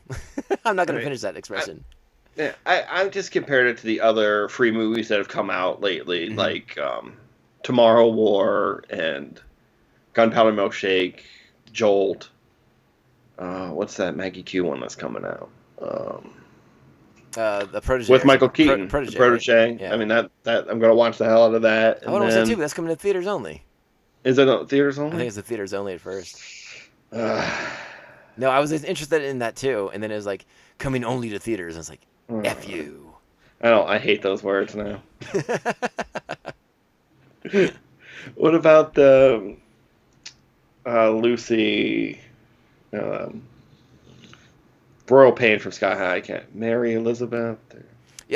I'm not going right. to finish that expression. I, yeah, I I just compared it to the other free movies that have come out lately, mm-hmm. like um, Tomorrow War and Gunpowder Milkshake, Jolt. Uh, what's that Maggie Q one that's coming out? Um, uh, the Protege with Michael Keaton. Pro- Protege. Protege. Right? Yeah. I mean that, that I'm gonna watch the hell out of that. I want to watch that too. But that's coming to theaters only. Is it on theaters only? I think it's the theaters only at first. Uh, no, I was interested in that too, and then it was like coming only to theaters. And I was like, uh, "F you." I don't. I hate those words now. What about the uh, Lucy? Um, Royal Pain from Sky High. I can't. Mary Elizabeth. Or...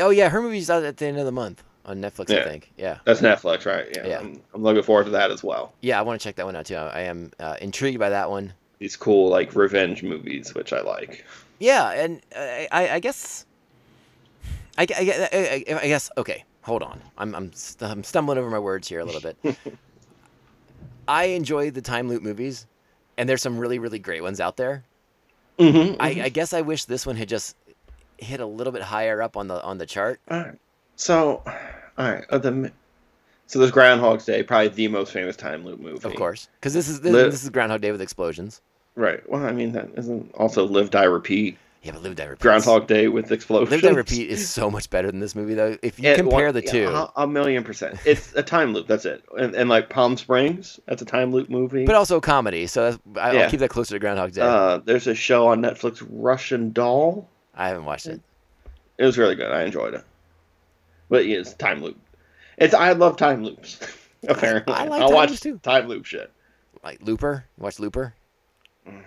Oh, yeah. Her movie's out at the end of the month. on Netflix, yeah. I think. Yeah. That's Netflix, right? Yeah. yeah. I'm, I'm looking forward to that as well. Yeah, I want to check that one out too. I, I am uh, intrigued by that one. These cool like revenge movies, which I like. Yeah, and I, I, I guess, I, I, I, I guess. Okay, hold on. I'm, I'm, st- I'm stumbling over my words here a little bit. I enjoy the time loop movies, and there's some really, really great ones out there. Mm-hmm, mm-hmm. I, I guess I wish this one had just hit a little bit higher up on the on the chart. All right. So, all right. Uh, the, so there's Groundhog Day, probably the most famous time loop movie. Of course, because this is this, Live, this is Groundhog Day with explosions. Right. Well, I mean that isn't also Live Die Repeat. Yeah, but Live Die Repeat. Groundhog Day with explosions. Live Die Repeat is so much better than this movie, though. If you it, compare one, the two, a, a million percent. It's a time loop. That's it. And, and like Palm Springs, that's a time loop movie. But also comedy. So that's, I'll yeah. keep that closer to Groundhog Day. Uh, there's a show on Netflix, Russian Doll. I haven't watched it. It was really good. I enjoyed it. But yeah, it's time loop. It's I love time loops. Apparently, I, I like time I watch loops too. Time loop shit. Like Looper. You watch Looper. Mm.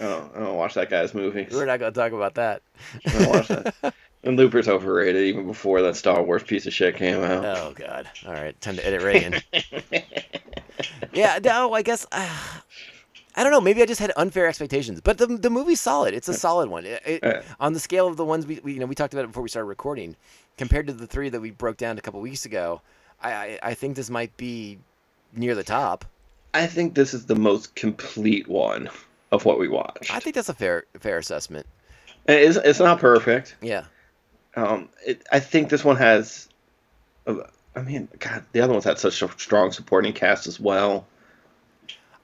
oh, I don't watch that guy's movies. We're not gonna talk about that. I don't watch that. And Looper's overrated even before that Star Wars piece of shit came out. Oh god! All right, time to edit Reagan. yeah, no, I guess uh, I don't know. Maybe I just had unfair expectations, but the the movie's solid. It's a solid one. It, it, right. On the scale of the ones we, we you know we talked about it before we started recording, compared to the three that we broke down a couple weeks ago, I I, I think this might be near the top. I think this is the most complete one of what we watched. I think that's a fair fair assessment. It's it's not perfect. Yeah. Um. It, I think this one has. I mean, God, the other ones had such a strong supporting cast as well.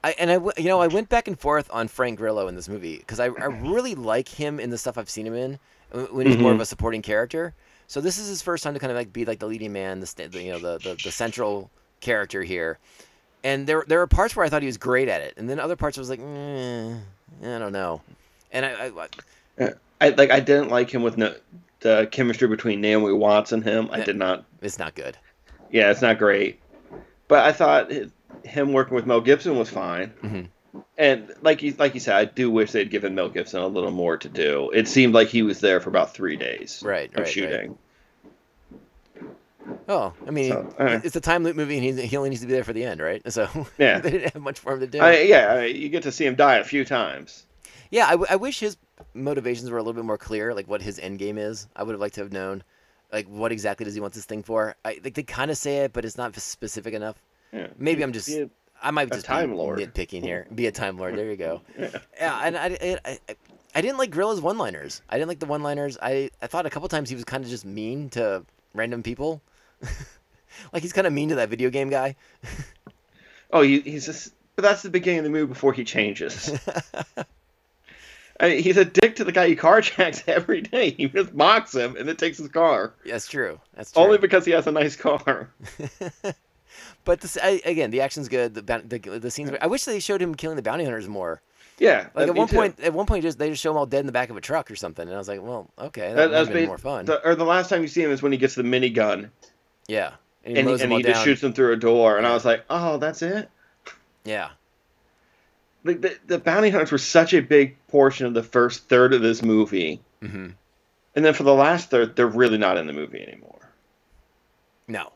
I and I you know I went back and forth on Frank Grillo in this movie because I I really like him in the stuff I've seen him in when he's mm-hmm. more of a supporting character. So this is his first time to kind of like be like the leading man, the you know the the, the central character here. And there there were parts where I thought he was great at it, and then other parts I was like, mm, I don't know. And I, I, I like I didn't like him with no, the chemistry between Naomi Watts and him. I did not. It's not good. Yeah, it's not great. But I thought it, him working with Mel Gibson was fine. Mm-hmm. And like you like you said, I do wish they'd given Mel Gibson a little more to do. It seemed like he was there for about three days right, of right, shooting. Right. Oh, I mean, so, uh, it's a time loop movie, and he, he only needs to be there for the end, right? So yeah. they didn't have much for him to do. I, yeah, I, you get to see him die a few times. Yeah, I, w- I wish his motivations were a little bit more clear, like what his end game is. I would have liked to have known, like, what exactly does he want this thing for? I like, they kind of say it, but it's not specific enough. Yeah. Maybe I'm just, I might just be nitpicking here. Be a time lord. There you go. Yeah, yeah and I, I, I, I didn't like Grilla's one-liners. I didn't like the one-liners. I, I thought a couple times he was kind of just mean to random people. Like he's kind of mean to that video game guy. oh, he, he's just. But that's the beginning of the movie before he changes. I mean, he's a dick to the guy he carjacks every day. He just mocks him and then takes his car. Yeah, that's true. That's true. Only because he has a nice car. But this, I, again, the action's good. The, the the scenes. I wish they showed him killing the bounty hunters more. Yeah, like at one too. point, at one point, just they just show him all dead in the back of a truck or something, and I was like, well, okay, that, that would be more fun. The, or the last time you see him is when he gets the minigun. Yeah, and he, and he, and he just shoots him through a door, and yeah. I was like, "Oh, that's it." Yeah. Like the, the bounty hunters were such a big portion of the first third of this movie, mm-hmm. and then for the last third, they're really not in the movie anymore. No.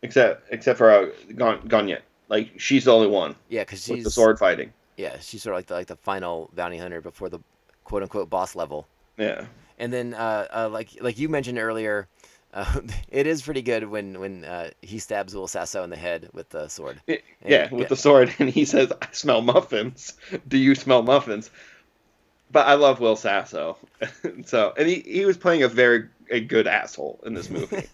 Except except for uh, Gone Gone Yet, like she's the only one. Yeah, because she's with the sword fighting. Yeah, she's sort of like the, like the final bounty hunter before the quote unquote boss level. Yeah. And then uh, uh like like you mentioned earlier. Uh, it is pretty good when when uh, he stabs Will Sasso in the head with the sword. And, yeah, with yeah. the sword, and he says, "I smell muffins. Do you smell muffins?" But I love Will Sasso, so and he, he was playing a very a good asshole in this movie.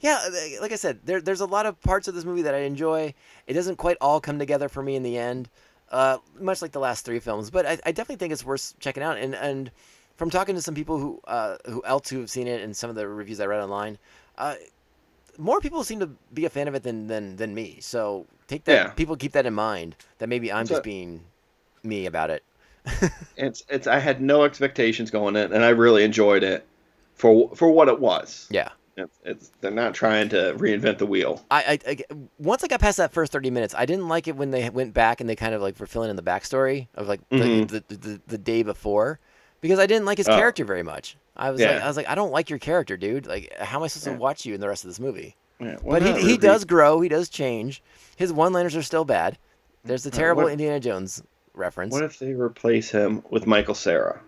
yeah, like I said, there there's a lot of parts of this movie that I enjoy. It doesn't quite all come together for me in the end, uh, much like the last three films. But I, I definitely think it's worth checking out, and and. From talking to some people who uh, who else who have seen it and some of the reviews I read online, uh, more people seem to be a fan of it than than, than me. So take that. Yeah. People keep that in mind. That maybe I'm so, just being me about it. it's it's. I had no expectations going in, and I really enjoyed it for for what it was. Yeah. It's, it's they're not trying to reinvent the wheel. I, I, I once I got past that first thirty minutes, I didn't like it when they went back and they kind of like were filling in the backstory of like mm-hmm. the, the, the the day before. Because I didn't like his oh. character very much. I was yeah. like, I was like, I don't like your character, dude. Like, how am I supposed yeah. to watch you in the rest of this movie? Yeah. Well, but no, he he be... does grow. He does change. His one-liners are still bad. There's the terrible uh, what, Indiana Jones reference. What if they replace him with Michael Cera?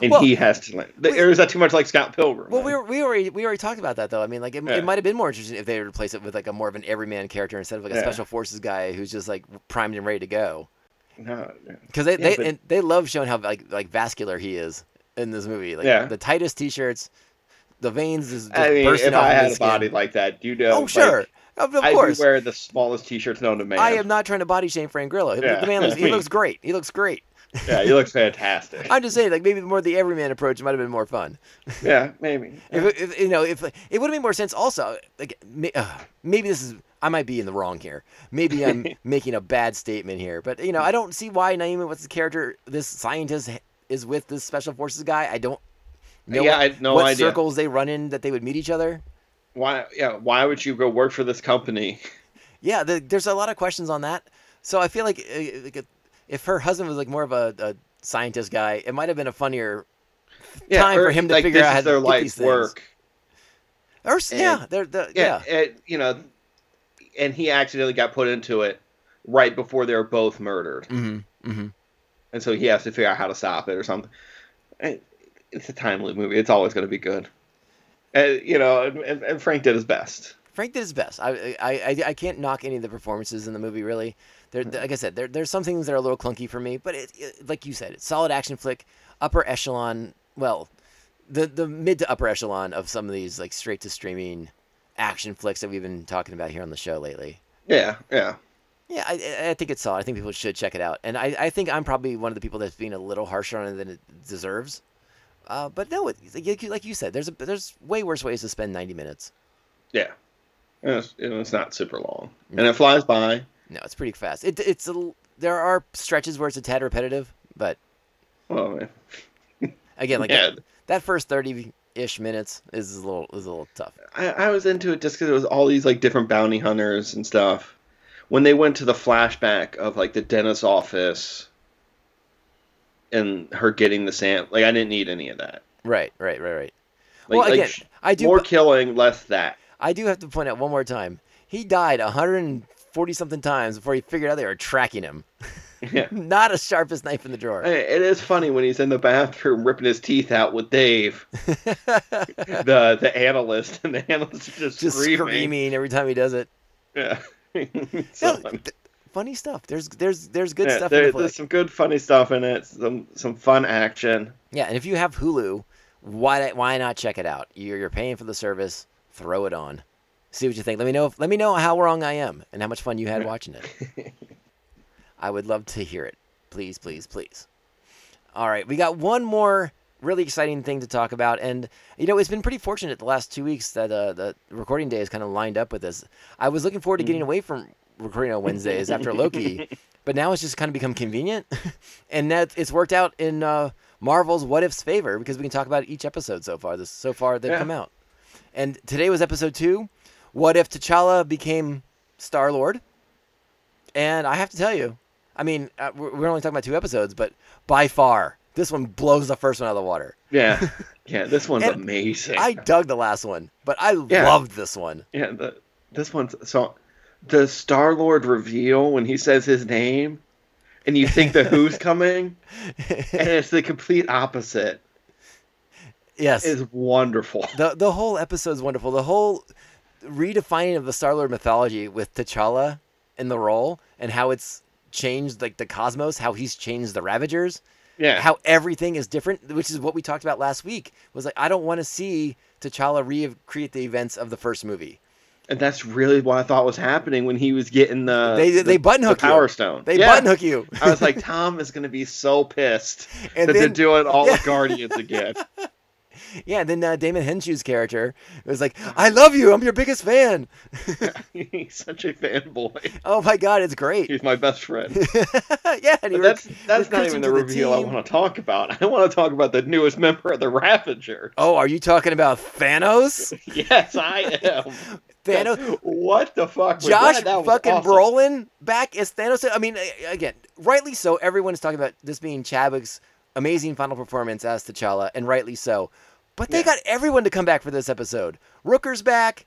And well, he has to learn. Or is that too much like Scott Pilgrim? Well, man? we we already we already talked about that though. I mean, like it, yeah. it might have been more interesting if they replaced it with like a more of an everyman character instead of like a yeah. special forces guy who's just like primed and ready to go. No, because yeah. they yeah, they but... and they love showing how like like vascular he is in this movie. Like yeah. the tightest t-shirts, the veins is. Just I mean, bursting if off I had a skin. Body like that, you know. Oh sure. Like, Of course. I do wear the smallest t-shirts known to man. I am not trying to body shame Frank Grillo. Yeah. The man looks, he looks great. He looks great. Yeah, he looks fantastic. I'm just saying, like maybe more the everyman approach might have been more fun. Yeah, maybe. Yeah. If, if, you know, if it would have made more sense. Also, like uh, maybe this is I might be in the wrong here. Maybe I'm making a bad statement here, but you know, I don't see why Naomi Watts' character, this scientist, is with this special forces guy. I don't know yeah, what, I have no what idea. circles they run in that they would meet each other. Why? Yeah. Why would you go work for this company? Yeah, the, there's a lot of questions on that. So I feel like, uh, like a, if her husband was like more of a, a scientist guy, it might have been a funnier yeah, time or, for him to like, figure out how to do these work. things. Or, yeah, they're, they're, yeah, yeah. And, you know, and he accidentally got put into it right before they were both murdered, mm-hmm, mm-hmm. and so he has to figure out how to stop it or something. It's a timely movie. It's always going to be good. Uh, you know, and, and Frank did his best. Frank did his best. I, I, I can't knock any of the performances in the movie, really. They're, mm-hmm. Like I said, there, there's some things that are a little clunky for me, but it, it, like you said, it's solid action flick, upper echelon, well, the, the mid to upper echelon of some of these like straight-to-streaming action flicks that we've been talking about here on the show lately. Yeah, yeah. Yeah, I, I think it's solid. I think people should check it out. And I, I think I'm probably one of the people that's being a little harsher on it than it deserves. Uh, but no, it, like, like you said, there's a, there's way worse ways to spend ninety minutes. Yeah, and it's, and it's not super long, no. and it flies by. No, it's pretty fast. It it's a, there are stretches where it's a tad repetitive, but well, man. again, like yeah. that, that first thirty-ish minutes is a little is a little tough. I, I was into it just because it was all these like different bounty hunters and stuff. When they went to the flashback of like the dentist's office. And her getting the sand, like I didn't need any of that. Right, right, right, right. Like, well, again, like, I do more killing, less that. I do have to point out one more time. He died one hundred forty something times before he figured out they were tracking him. Yeah, not a sharpest knife in the drawer. It is funny when he's in the bathroom ripping his teeth out with Dave, the the analyst, and the analyst is just, just screaming. screaming every time he does it. Yeah. so no, Funny stuff. There's there's there's good yeah, stuff there, in the flick. There's some good funny stuff in it. Some some fun action. Yeah, and if you have Hulu, why why not check it out? You're you're paying for the service. Throw it on. See what you think. Let me know if, let me know how wrong I am and how much fun you had watching it. I would love to hear it. Please, please, please. All right, we got one more really exciting thing to talk about, and you know it's been pretty fortunate the last two weeks that uh, the recording day is kind of lined up with this. I was looking forward to getting mm. away from. recording on Wednesdays after Loki, but now it's just kind of become convenient, and that it's worked out in uh, Marvel's What If's favor because we can talk about each episode so far. This so far they've yeah. come out, and today was episode two. What if T'Challa became Star-Lord? And I have to tell you, I mean, we're only talking about two episodes, but by far this one blows the first one out of the water. Yeah, yeah, this one's amazing. I dug the last one, but I yeah. loved this one. Yeah, the, this one's so. The Star-Lord reveal when he says his name and you think the Who's coming and it's the complete opposite. Yes. It's wonderful. The the whole episode's wonderful. The whole redefining of the Star-Lord mythology with T'Challa in the role and how it's changed like the cosmos, how he's changed the Ravagers. Yeah. How everything is different, which is what we talked about last week. Was like I don't want to see T'Challa recreate the events of the first movie. And that's really what I thought was happening when he was getting the they the, they buttonhook the Power you. Stone. They yeah. buttonhook you. I was like, Tom is going to be so pissed and that then, they're doing all yeah. the Guardians again. Yeah, and then uh, Damon Henshaw's character was like, "I love you. I'm your biggest fan." He's such a fanboy. Oh my god, it's great. He's my best friend. Yeah, and he that's that's not even the reveal the I want to talk about. I want to talk about the newest member of the Ravager. Oh, are you talking about Thanos? Yes, I am. Thanos. What the fuck? Was Josh that? That was fucking awesome. Brolin back as Thanos. I mean, again, rightly so. Everyone is talking about this being Chadwick's amazing final performance as T'Challa, and rightly so. But they yeah. got everyone to come back for this episode. Rooker's back.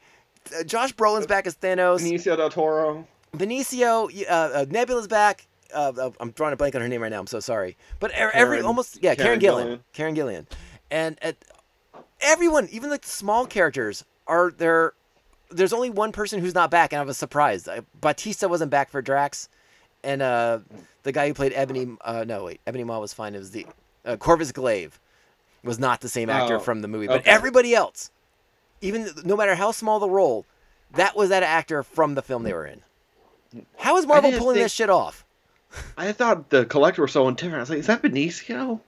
Uh, Josh Brolin's back as Thanos. Benicio del Toro. Benicio. Uh, uh, Nebula's back. Uh, uh, I'm drawing a blank on her name right now. I'm so sorry. But Karen, every almost yeah, Karen, Karen Gillan. Gillan. Karen Gillan. And at, everyone, even like the small characters, are there. There's only one person who's not back, and I was surprised. Uh, Batista wasn't back for Drax, and uh, the guy who played Ebony. Uh, no, wait, Ebony Maw was fine. It was the uh, Corvus Glaive was not the same actor oh, from the movie, but okay. everybody else, even no matter how small the role, that was that actor from the film they were in. How is Marvel pulling think... this shit off? I thought the Collector was so indifferent. I was like, is that Benicio?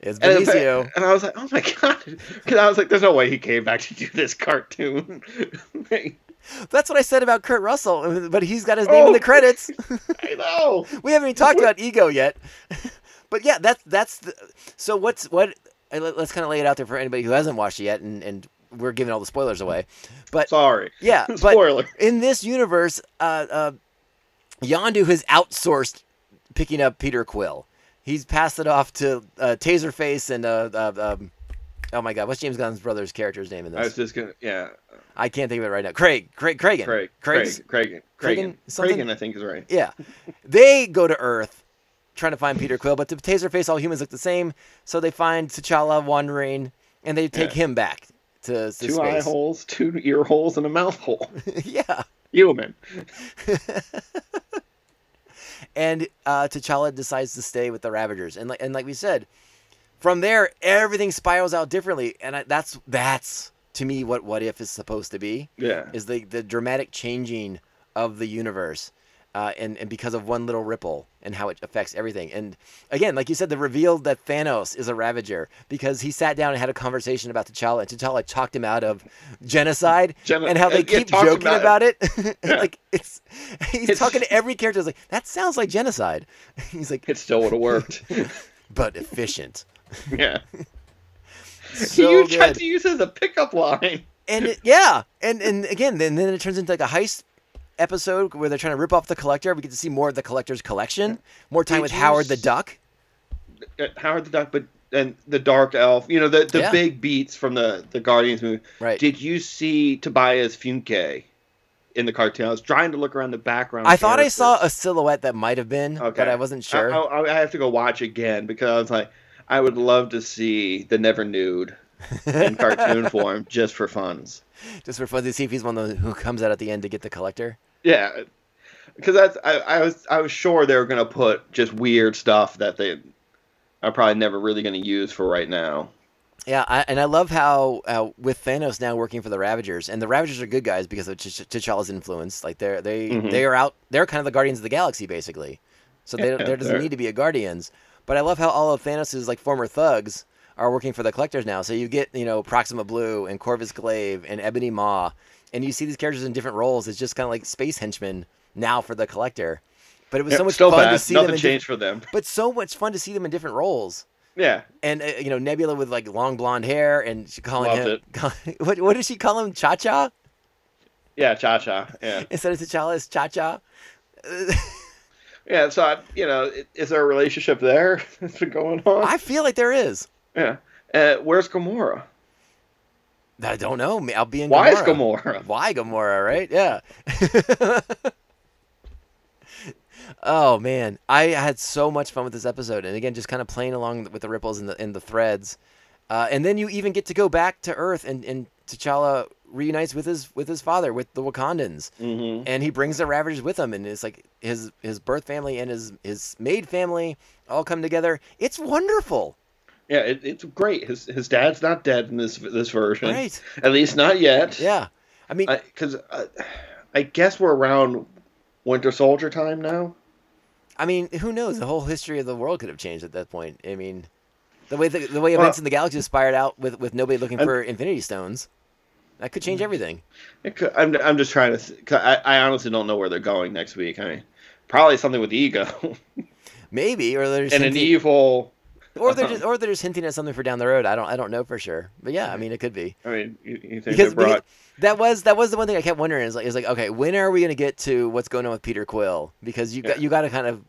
It's Benicio. And, and I was like, oh my God. Because I was like, there's no way he came back to do this cartoon thing. That's what I said about Kurt Russell, but he's got his name oh, in the credits. I know. We haven't even talked about Ego yet. But yeah, that's, that's the, so what's, what, let's kind of lay it out there for anybody who hasn't watched it yet, and, and we're giving all the spoilers away. But sorry. Yeah. But spoiler. In this universe, uh, uh, Yondu has outsourced picking up Peter Quill. He's passed it off to uh, Taserface and uh, uh, um, oh my God, what's James Gunn's brother's character's name in this? I was just gonna, yeah. I can't think of it right now. Craig, Craig, Kragan, Craig, Craig's, Craig, Kragan, Kragan, Kragan, I think is right. Yeah, they go to Earth trying to find Peter Quill, but to Taserface, all humans look the same, so they find T'Challa wandering, and they take yeah. him back to, to two space. Two eye holes, two ear holes, and a mouth hole. yeah. Human. And uh, T'Challa decides to stay with the Ravagers, and like and like we said, from there everything spirals out differently, and I, that's that's to me what What If is supposed to be. Yeah, is the the dramatic changing of the universe, uh, and and because of one little ripple and how it affects everything. And again, like you said, the reveal that Thanos is a Ravager because he sat down and had a conversation about T'Challa, and T'Challa talked him out of genocide Gen- and how they uh, keep yeah, joking about it. About it. Yeah. Like it's he's it's, talking to every character. He's like, that sounds like genocide. He's like, it still would have worked, but efficient. Yeah, so you tried good. to use it as a pickup line. And it, yeah, and and again, then then it turns into like a heist episode where they're trying to rip off the Collector. We get to see more of the Collector's collection, more time Did with Howard s- the Duck. Howard the Duck, but and the Dark Elf. You know, the, the yeah. big beats from the, the Guardians movie. Right. Did you see Tobias Funke in the cartoon? I was trying to look around the background. I thought I saw a silhouette that might have been, okay. but I wasn't sure. I, I, I have to go watch again because I was like, I would love to see the Never Nude in cartoon form just for funs. Just for fun to see if he's one of those who comes out at the end to get the Collector. Yeah, because that's I, I was I was sure they were gonna put just weird stuff that they are probably never really gonna use for right now. Yeah, I, and I love how uh, with Thanos now working for the Ravagers, and the Ravagers are good guys because of T'Challa's influence. Like they're they mm-hmm. they are out. They're kind of the Guardians of the Galaxy basically. So they yeah, there doesn't need to be a Guardians. But I love how all of Thanos' like former thugs are working for the Collectors now. So you get, you know, Proxima Blue and Corvus Glaive and Ebony Maw, and you see these characters in different roles. It's just kind of like space henchmen now for the Collector. But it was yeah, so much fun bad. to see Nothing them. Nothing changed di- for them. But so much fun to see them in different roles. Yeah. And, uh, you know, Nebula with like long blonde hair and she calling Loved him. It. Calling, what, what did she call him? Cha Cha? Yeah, Cha Cha. Yeah. Instead of T'Challa, it's Cha Cha. Yeah, so, I, you know, is there a relationship there that's been going on? I feel like there is. Yeah. Uh, where's Gamora? I don't know. I'll be in Gamora. Why is Gamora? Why Gamora, right? Yeah. Oh, man. I had so much fun with this episode. And again, just kind of playing along with the ripples and the, and the threads. Uh, and then you even get to go back to Earth, and, and T'Challa reunites with his with his father, with the Wakandans. Mm-hmm. And he brings the Ravagers with him. And it's like his, his birth family and his, his maid family all come together. It's wonderful. Yeah, it, it's great. His his dad's not dead in this this version, right? At least not yet. Yeah, I mean, because I, I guess we're around Winter Soldier time now. I mean, who knows? The whole history of the world could have changed at that point. I mean, the way the, the way events well, in the galaxy spired out with, with nobody looking I'm, for Infinity Stones, that could change everything. It could, I'm I'm just trying to. Cause I I honestly don't know where they're going next week. I mean, probably something with Ego. Maybe, or there's and an evil. Or they're just, or they're just hinting at something for down the road. I don't, I don't know for sure. But yeah, I mean, it could be. I mean, you, you think because, they brought that was that was the one thing I kept wondering is like, is like, okay, when are we gonna get to what's going on with Peter Quill? Because you yeah. got you got to kind of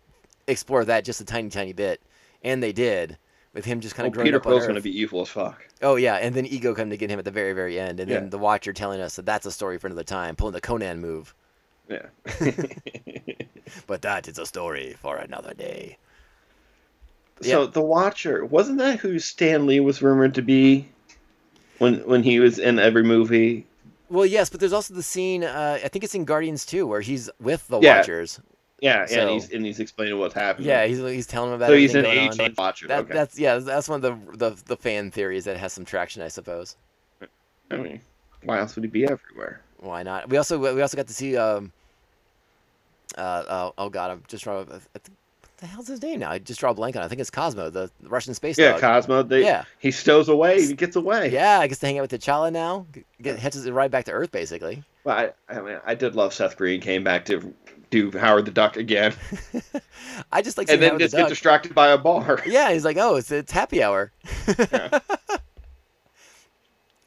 explore that just a tiny, tiny bit, and they did, with him just kind of oh, growing Peter up Quill's on Earth. Peter Quill's going to be evil as fuck. Oh, yeah, and then Ego come to get him at the very, very end, and yeah. then the Watcher telling us that that's a story for another time, pulling the Conan move. Yeah. But that is a story for another day. So yeah. the Watcher, wasn't that who Stan Lee was rumored to be when when he was in every movie? Well, yes, but there's also the scene, uh, I think it's in Guardians two, where he's with the yeah. Watchers. Yeah, so, and he's and he's explaining what's happening. Yeah, he's he's telling him about. So he's an agent Watcher. That, okay. That's yeah, that's one of the, the the fan theories that has some traction, I suppose. I mean, why else would he be everywhere? Why not? We also we also got to see. Um, uh, uh oh god, I'm just trying to. What the hell's his name now? I just draw a blank on it. I think it's Cosmo, the Russian space yeah, dog. Yeah, Cosmo. They, yeah, he stows away. He gets away. Yeah, I gets to hang out with T'Challa now. Get, hitches it right back to Earth, basically. Well, I, I mean, I did love Seth Green came back to do Howard the Duck again. I just like. And then Howard just the get distracted by a bar. Yeah, he's like, oh, it's it's happy hour. yeah.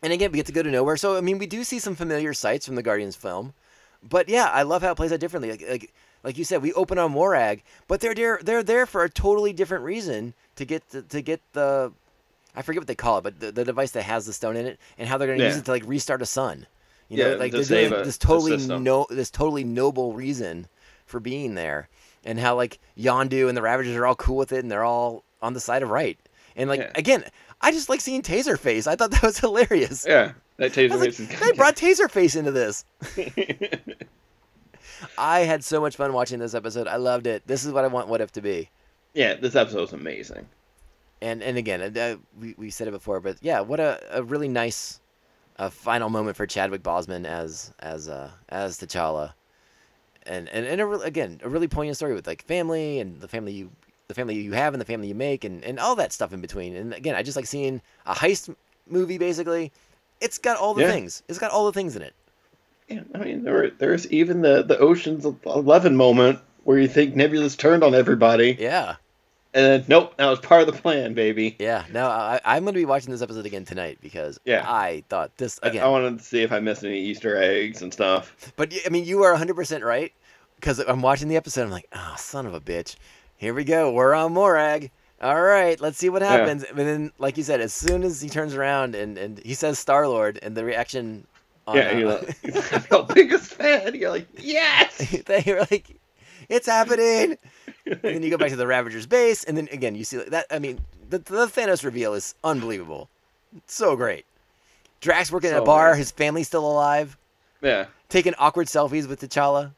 And again, we get to go to nowhere. So I mean, we do see some familiar sights from the Guardians film, but yeah, I love how it plays out differently. Like. like Like you said, we open on Morag, but they're there, they're there for a totally different reason to get to, to get the, I forget what they call it, but the, the device that has the stone in it, and how they're going to yeah. use it to like restart a sun. You know, yeah, like to save a, this totally no, this totally noble reason for being there, and how like Yondu and the Ravagers are all cool with it, and they're all on the side of right. And like yeah. again, I just like seeing Taserface. I thought that was hilarious. Yeah, that Taserface. Like, they brought Taserface into this. I had so much fun watching this episode. I loved it. This is what I want What If to be. Yeah, this episode was amazing. And and again, uh, we we said it before, but yeah, what a, a really nice uh, final moment for Chadwick Boseman as as uh, as T'Challa, and and and a re- again a really poignant story with like family and the family you the family you have and the family you make and, and all that stuff in between. And again, I just like seeing a heist movie. Basically, it's got all the yeah. things. It's got all the things in it. Yeah, I mean, there were, there's even the, the Ocean's Eleven moment where you think Nebula's turned on everybody. Yeah. And then, nope, that was part of the plan, baby. Yeah, no, I, I'm going to be watching this episode again tonight because yeah. I thought this, again. I, I wanted to see if I missed any Easter eggs and stuff. But, I mean, you are one hundred percent right because I'm watching the episode. I'm like, oh, son of a bitch. Here we go. We're on Morag. All right, let's see what happens. Yeah. And then, like you said, as soon as he turns around and, and he says Star-Lord and the reaction... Oh, yeah, no. You're like, your biggest fan. You're like, yes! You're like, it's happening! And then you go back to the Ravager's base, and then again, you see that. I mean, the, the Thanos reveal is unbelievable. It's so great. Drax working so at a bar, nice. His family's still alive. Yeah. Taking awkward selfies with T'Challa.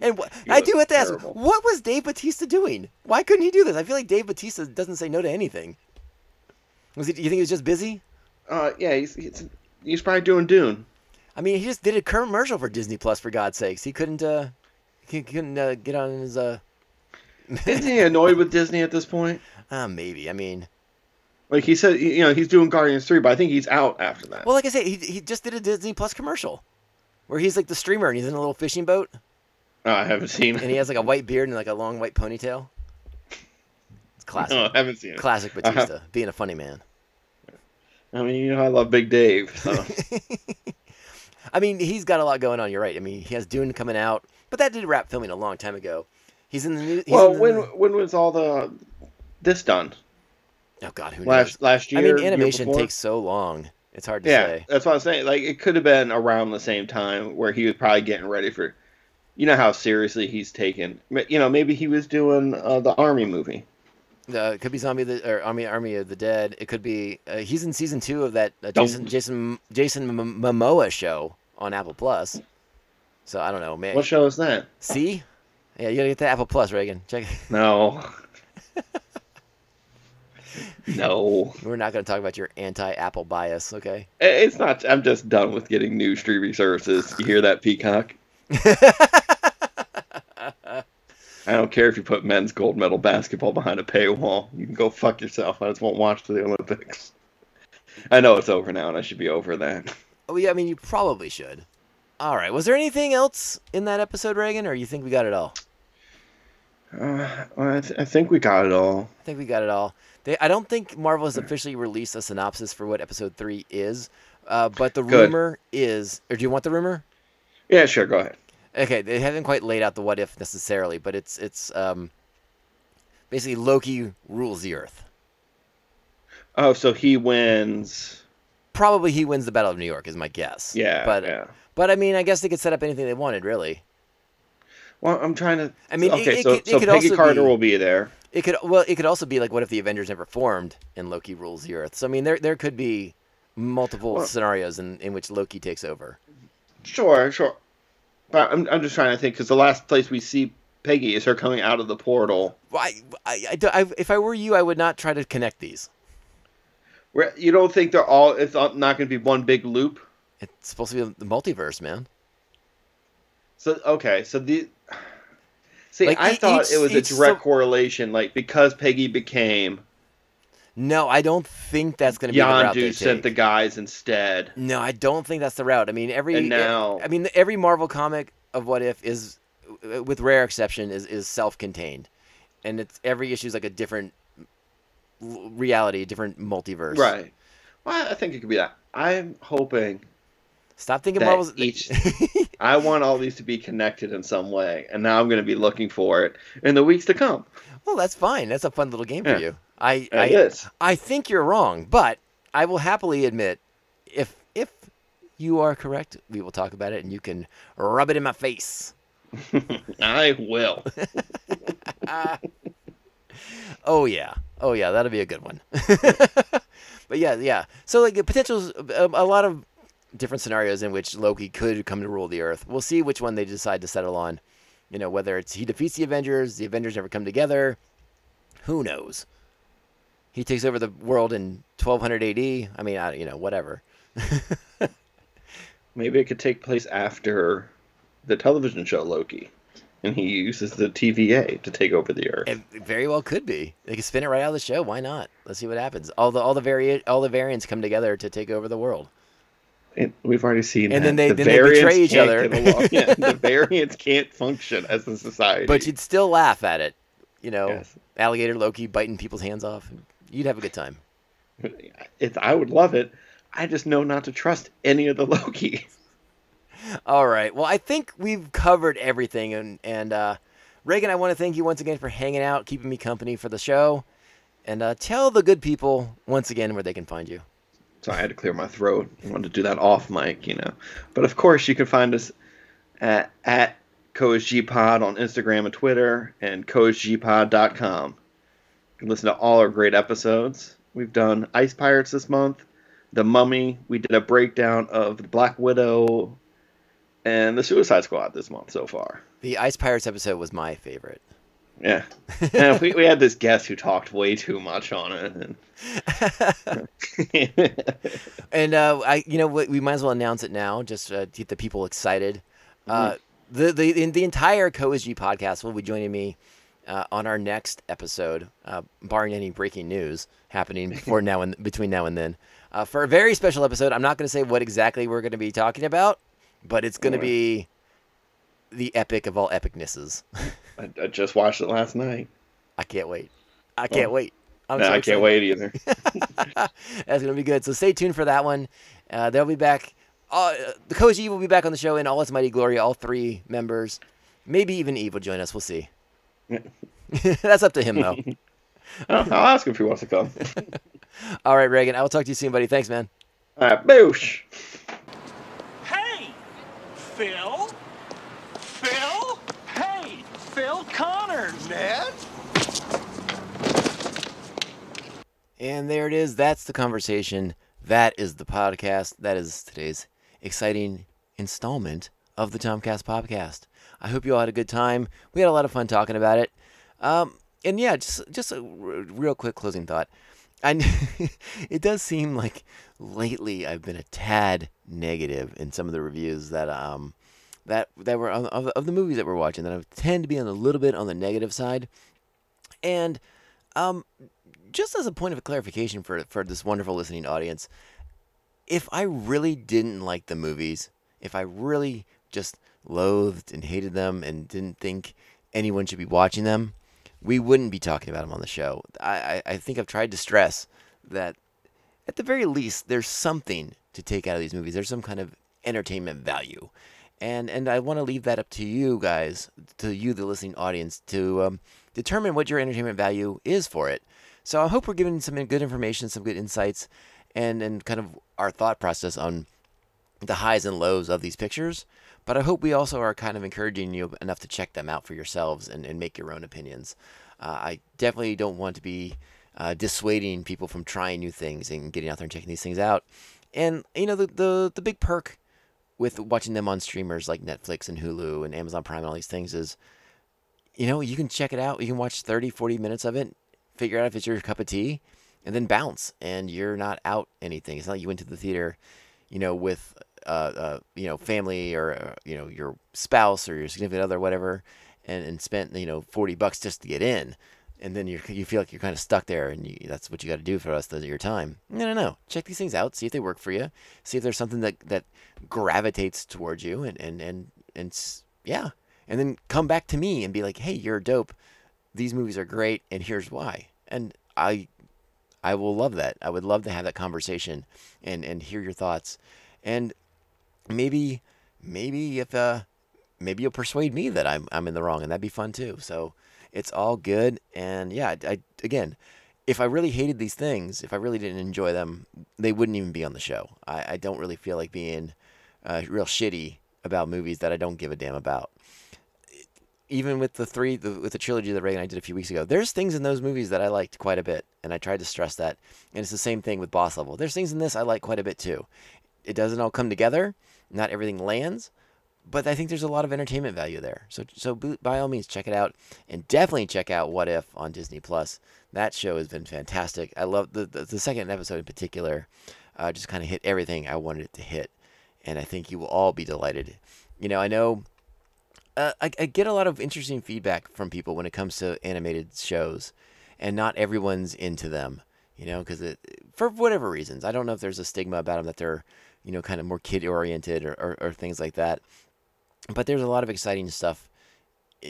And what, I do have to ask, what was Dave Bautista doing? Why couldn't he do this? I feel like Dave Bautista doesn't say no to anything. Was he, you think he was just busy? Uh, yeah, he's. he's... He's probably doing Dune. I mean, he just did a commercial for Disney Plus, for God's sakes. He couldn't, uh, he couldn't uh, get on his. Uh... Isn't he annoyed with Disney at this point? Uh, maybe. I mean, like he said, you know, he's doing Guardians three, but I think he's out after that. Well, like I said, he he just did a Disney Plus commercial, where he's like the streamer and he's in a little fishing boat. Oh, I haven't seen it. And he has like a white beard and like a long white ponytail. It's classic. No, I haven't seen it. Classic Batista uh-huh. being a funny man. I mean, you know, I love Big Dave. So. I mean, he's got a lot going on. You're right. I mean, he has Dune coming out, but that did wrap filming a long time ago. He's in the new. Well, when the, when was all the this done? Oh God, who last, knows? Last year. I mean, animation takes so long; it's hard to yeah, say. That's what I'm saying. Like, it could have been around the same time where he was probably getting ready for. You know how seriously he's taken. You know, maybe he was doing uh, the Army movie. Uh, it could be Zombie the, or Army Army of the Dead. It could be uh, he's in season two of that uh, Jason Jason Jason M- Momoa show on Apple Plus. So I don't know, man. What show is that? See, yeah, you gotta get that Apple Plus, Reagan. Check. No. No. We're not gonna talk about your anti-Apple bias, okay? It's not. I'm just done with getting new streaming services. You hear that, Peacock? I don't care if you put men's gold medal basketball behind a paywall. You can go fuck yourself. I just won't watch the Olympics. I know it's over now, and I should be over that. Oh, yeah, I mean, you probably should. All right. Was there anything else in that episode, Reagan, or you think we got it all? Uh, well, I, th- I think we got it all. I think we got it all. They, I don't think Marvel has officially released a synopsis for what episode three is, uh, but the Good. rumor is... Or do you want the rumor? Yeah, sure. Go ahead. Okay, they haven't quite laid out the what if necessarily, but it's it's um, basically Loki rules the Earth. Oh, so he wins. Probably he wins the Battle of New York is my guess. Yeah, but yeah. But I mean, I guess they could set up anything they wanted, really. Well, I'm trying to. I mean, okay, it, it, so, it, it so could Peggy also Carter be, will be there. It could well, it could also be like, what if the Avengers never formed and Loki rules the Earth? So I mean, there there could be multiple well, scenarios in, in which Loki takes over. Sure, sure, but I'm I'm just trying to think because the last place we see Peggy is her coming out of the portal. Well, I, I, I, I, if I were you, I would not try to connect these. Where you don't think they're all? It's not going to be one big loop. It's supposed to be the multiverse, man. So okay, so the see, like, I each, thought it was a direct so, correlation, like because Peggy became. No, I don't think that's going to be the route they take. Yondu sent the guys instead. No, I don't think that's the route. I mean, every and now, I mean, every Marvel comic of What If is, with rare exception, is is self-contained, and it's every issue is like a different reality, a different multiverse. Right. Well, I think it could be that. I'm hoping. Stop thinking Marvel's each. I want all these to be connected in some way, and now I'm going to be looking for it in the weeks to come. Well, that's fine. That's a fun little game yeah. for you. I, it I, is. I think you're wrong, but I will happily admit if if you are correct, we will talk about it, and you can rub it in my face. I will. Oh yeah, oh yeah, that'll be a good one. But yeah, yeah. So like the potentials, um, a lot of. different scenarios in which Loki could come to rule the Earth. We'll see which one they decide to settle on. You know, whether it's he defeats the Avengers, the Avengers never come together. Who knows? He takes over the world in twelve hundred A D. I mean, I, you know, whatever. Maybe it could take place after the television show Loki, and he uses the T V A to take over the Earth. It very well could be. They could spin it right out of the show. Why not? Let's see what happens. All the all the vari- all the variants come together to take over the world. It, we've already seen and that. And then, the then they betray each other. Yeah, the variants can't function as a society. But you'd still laugh at it. You know, yes. Alligator Loki biting people's hands off. You'd have a good time. It's, I would love it. I just know not to trust any of the Loki. All right. Well, I think we've covered everything. And, and uh, Reagan, I want to thank you once again for hanging out, keeping me company for the show. And uh, tell the good people once again where they can find you. So I had to clear my throat. I wanted to do that off mic, you know. But, of course, you can find us at, at CoSG Pod on Instagram and Twitter and C O S G pod dot com. You can listen to all our great episodes. We've done Ice Pirates this month, The Mummy. We did a breakdown of The Black Widow and The Suicide Squad this month so far. The Ice Pirates episode was my favorite. Yeah. Now, we, we had this guest who talked way too much on it. And, and uh, I, you know, we, we might as well announce it now, just uh, to get the people excited. Uh, mm-hmm. The the the entire CoSG podcast will be joining me uh, on our next episode, uh, barring any breaking news happening before now and between now and then, uh, for a very special episode. I'm not going to say what exactly we're going to be talking about, but it's going right. to be the epic of all epicnesses. I, I just watched it last night. I can't wait. I can't oh. wait. I'm no, so I can't wait either. That's going to be good. So stay tuned for that one. Uh, they'll be back. Uh, the CoSG will be back on the show in all its mighty glory. All three members, maybe even Eve will join us. We'll see. That's up to him, though. I'll ask him if he wants to come. All right, Reagan. I will talk to you soon, buddy. Thanks, man. All right, boosh. Hey, Phil. Phil? Hey, Phil Connor, Ned. And there it is. That's the conversation. That is the podcast. That is today's exciting installment of the Tomcast Popcast. I hope you all had a good time. We had a lot of fun talking about it. Um, and yeah, just just a r- real quick closing thought. I it does seem like lately I've been a tad negative in some of the reviews that um. that that were on, of, of the movies that we're watching, that I tend to be on a little bit on the negative side. And um, just as a point of clarification for for this wonderful listening audience, if I really didn't like the movies, if I really just loathed and hated them and didn't think anyone should be watching them, we wouldn't be talking about them on the show. I, I, I think I've tried to stress that at the very least, there's something to take out of these movies. There's some kind of entertainment value. And and I want to leave that up to you guys, to you, the listening audience, to um, determine what your entertainment value is for it. So I hope we're giving some good information, some good insights, and, and kind of our thought process on the highs and lows of these pictures. But I hope we also are kind of encouraging you enough to check them out for yourselves and, and make your own opinions. Uh, I definitely don't want to be uh, dissuading people from trying new things and getting out there and checking these things out. And, you know, the the, the big perk with watching them on streamers like Netflix and Hulu and Amazon Prime and all these things is, you know, you can check it out. You can watch thirty, forty minutes of it, figure out if it's your cup of tea, and then bounce. And you're not out anything. It's not like you went to the theater, you know, with, uh, uh you know, family or, uh, you know, your spouse or your significant other, whatever, and, and spent, you know, forty bucks just to get in. And then you you feel like you're kind of stuck there, and you, that's what you got to do for the rest of your time. No, no, no. Check these things out. See if they work for you. See if there's something that, that gravitates towards you, and, and, and, and yeah. And then come back to me and be like, hey, you're dope. These movies are great, and here's why. And I I will love that. I would love to have that conversation and, and hear your thoughts. And maybe maybe if uh maybe you'll persuade me that I'm I'm in the wrong, and that'd be fun too. So it's all good. And yeah, I, I again, if I really hated these things, if I really didn't enjoy them, they wouldn't even be on the show. I, I don't really feel like being uh, real shitty about movies that I don't give a damn about. Even with the three, the, with the trilogy that Ray and I did a few weeks ago, there's things in those movies that I liked quite a bit, and I tried to stress that. And it's the same thing with Boss Level. There's things in this I like quite a bit too. It doesn't all come together. Not everything lands. But I think there's a lot of entertainment value there. So so by all means, check it out. And definitely check out What If on Disney Plus. That show has been fantastic. I love the, the, the second episode in particular. Uh, just kind of hit everything I wanted it to hit. And I think you will all be delighted. You know, I know uh, I, I get a lot of interesting feedback from people when it comes to animated shows. And not everyone's into them. You know, because for whatever reasons. I don't know if there's a stigma about them that they're, you know, kind of more kid-oriented or, or, or things like that. But there's a lot of exciting stuff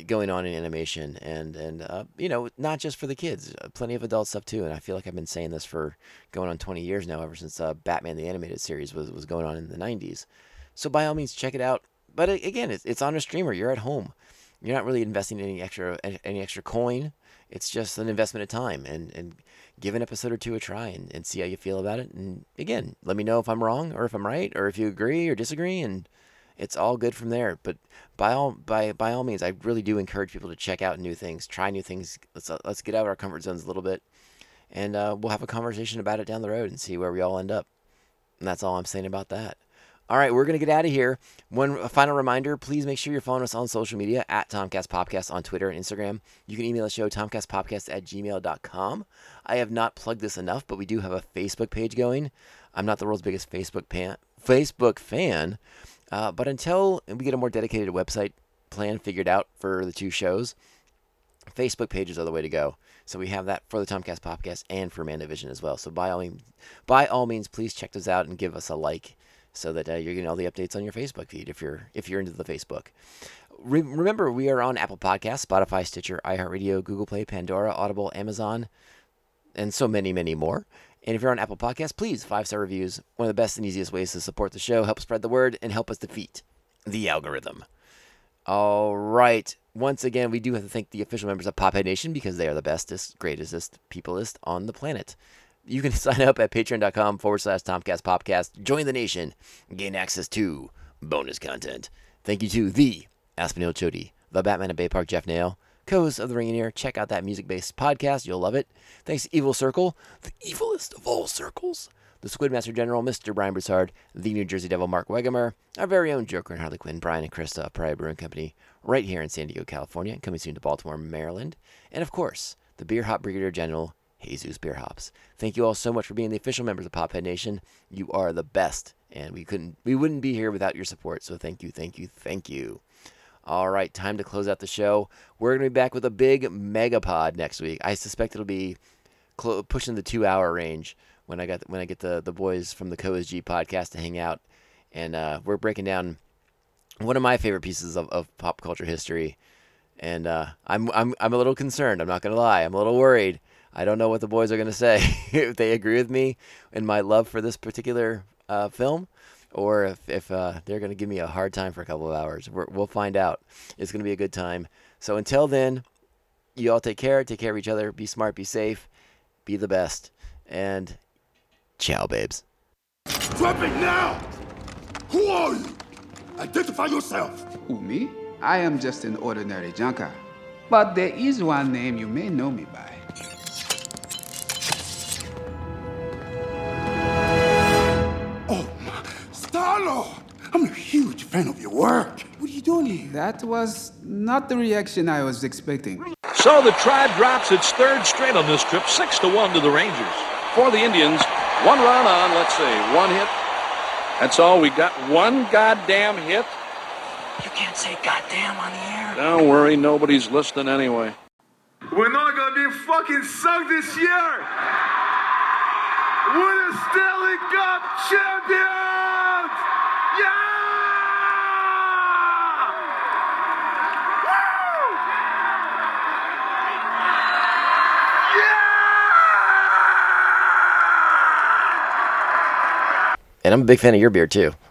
going on in animation, and, and uh, you know, not just for the kids. Plenty of adult stuff, too, and I feel like I've been saying this for going on twenty years now, ever since uh, Batman the Animated Series was, was going on in the nineties. So by all means, check it out. But again, it's, it's on a streamer. You're at home. You're not really investing any extra any extra coin. It's just an investment of time, and, and give an episode or two a try and, and see how you feel about it. And again, let me know if I'm wrong or if I'm right or if you agree or disagree, and it's all good from there. But by all by by all means, I really do encourage people to check out new things, try new things. Let's let's get out of our comfort zones a little bit, and uh, we'll have a conversation about it down the road and see where we all end up. And that's all I'm saying about that. All right, we're going to get out of here. One final reminder, please make sure you're following us on social media at Tomcast Popcast on Twitter and Instagram. You can email the show, tomcast popcast at gmail dot com. I have not plugged this enough, but we do have a Facebook page going. I'm not the world's biggest Facebook fan, Facebook fan. Uh, but until we get a more dedicated website plan figured out for the two shows, Facebook pages are the way to go. So we have that for the Tomcast Popcast and for MandaVision as well. So by all means, by all means, please check those out and give us a like so that uh, you're getting all the updates on your Facebook feed if you're if you're into the Facebook. Re- remember, we are on Apple Podcasts, Spotify, Stitcher, iHeartRadio, Google Play, Pandora, Audible, Amazon, and so many, many more. And if you're on Apple Podcasts, please, five-star reviews. One of the best and easiest ways to support the show, help spread the word, and help us defeat the algorithm. All right. Once again, we do have to thank the official members of Pophead Nation because they are the bestest, greatest, peopleest on the planet. You can sign up at patreon.com forward slash Tomcast Popcast. Join the nation and gain access to bonus content. Thank you to the Aspinall Chody, the Batman of Bay Park, Jeff Nail, co-host of The Ringineer. Check out that music-based podcast. You'll love it. Thanks to Evil Circle, the evilest of all circles, the Squidmaster General, Mister Brian Broussard, the New Jersey Devil, Mark Wegemer, our very own Joker and Harley Quinn, Brian and Krista, Pryor Brewing Company, right here in San Diego, California, coming soon to Baltimore, Maryland, and of course, the Beer Hop Brigadier General, Jesus Beer Hops. Thank you all so much for being the official members of Pophead Nation. You are the best, and we couldn't, we wouldn't be here without your support, so thank you, thank you, thank you. All right, time to close out the show. We're going to be back with a big megapod next week. I suspect it'll be cl- pushing the two-hour range when I got when I get the, the boys from the CoSG podcast to hang out. And uh, we're breaking down one of my favorite pieces of, of pop culture history. And uh, I'm, I'm, I'm a little concerned. I'm not going to lie. I'm a little worried. I don't know what the boys are going to say if they agree with me and my love for this particular uh, film. or if, if uh, they're going to give me a hard time for a couple of hours. We're, we'll find out. It's going to be a good time. So until then, you all take care. Take care of each other. Be smart. Be safe. Be the best. And ciao, babes. Swapping now! Who are you? Identify yourself. Who, me? I am just an ordinary junker. But there is one name you may know me by. Oh, Star-Lord! I'm a huge fan of your work. What are you doing here? That was not the reaction I was expecting. So the tribe drops its third straight on this trip, six to one to the Rangers. For the Indians, one run on, let's see, one hit. That's all we got. One goddamn hit. You can't say goddamn on the air. Don't worry, nobody's listening anyway. We're not gonna be fucking sunk this year. We're the Stanley Cup champions! Yeah! Woo! Yeah! And I'm a big fan of your beer too.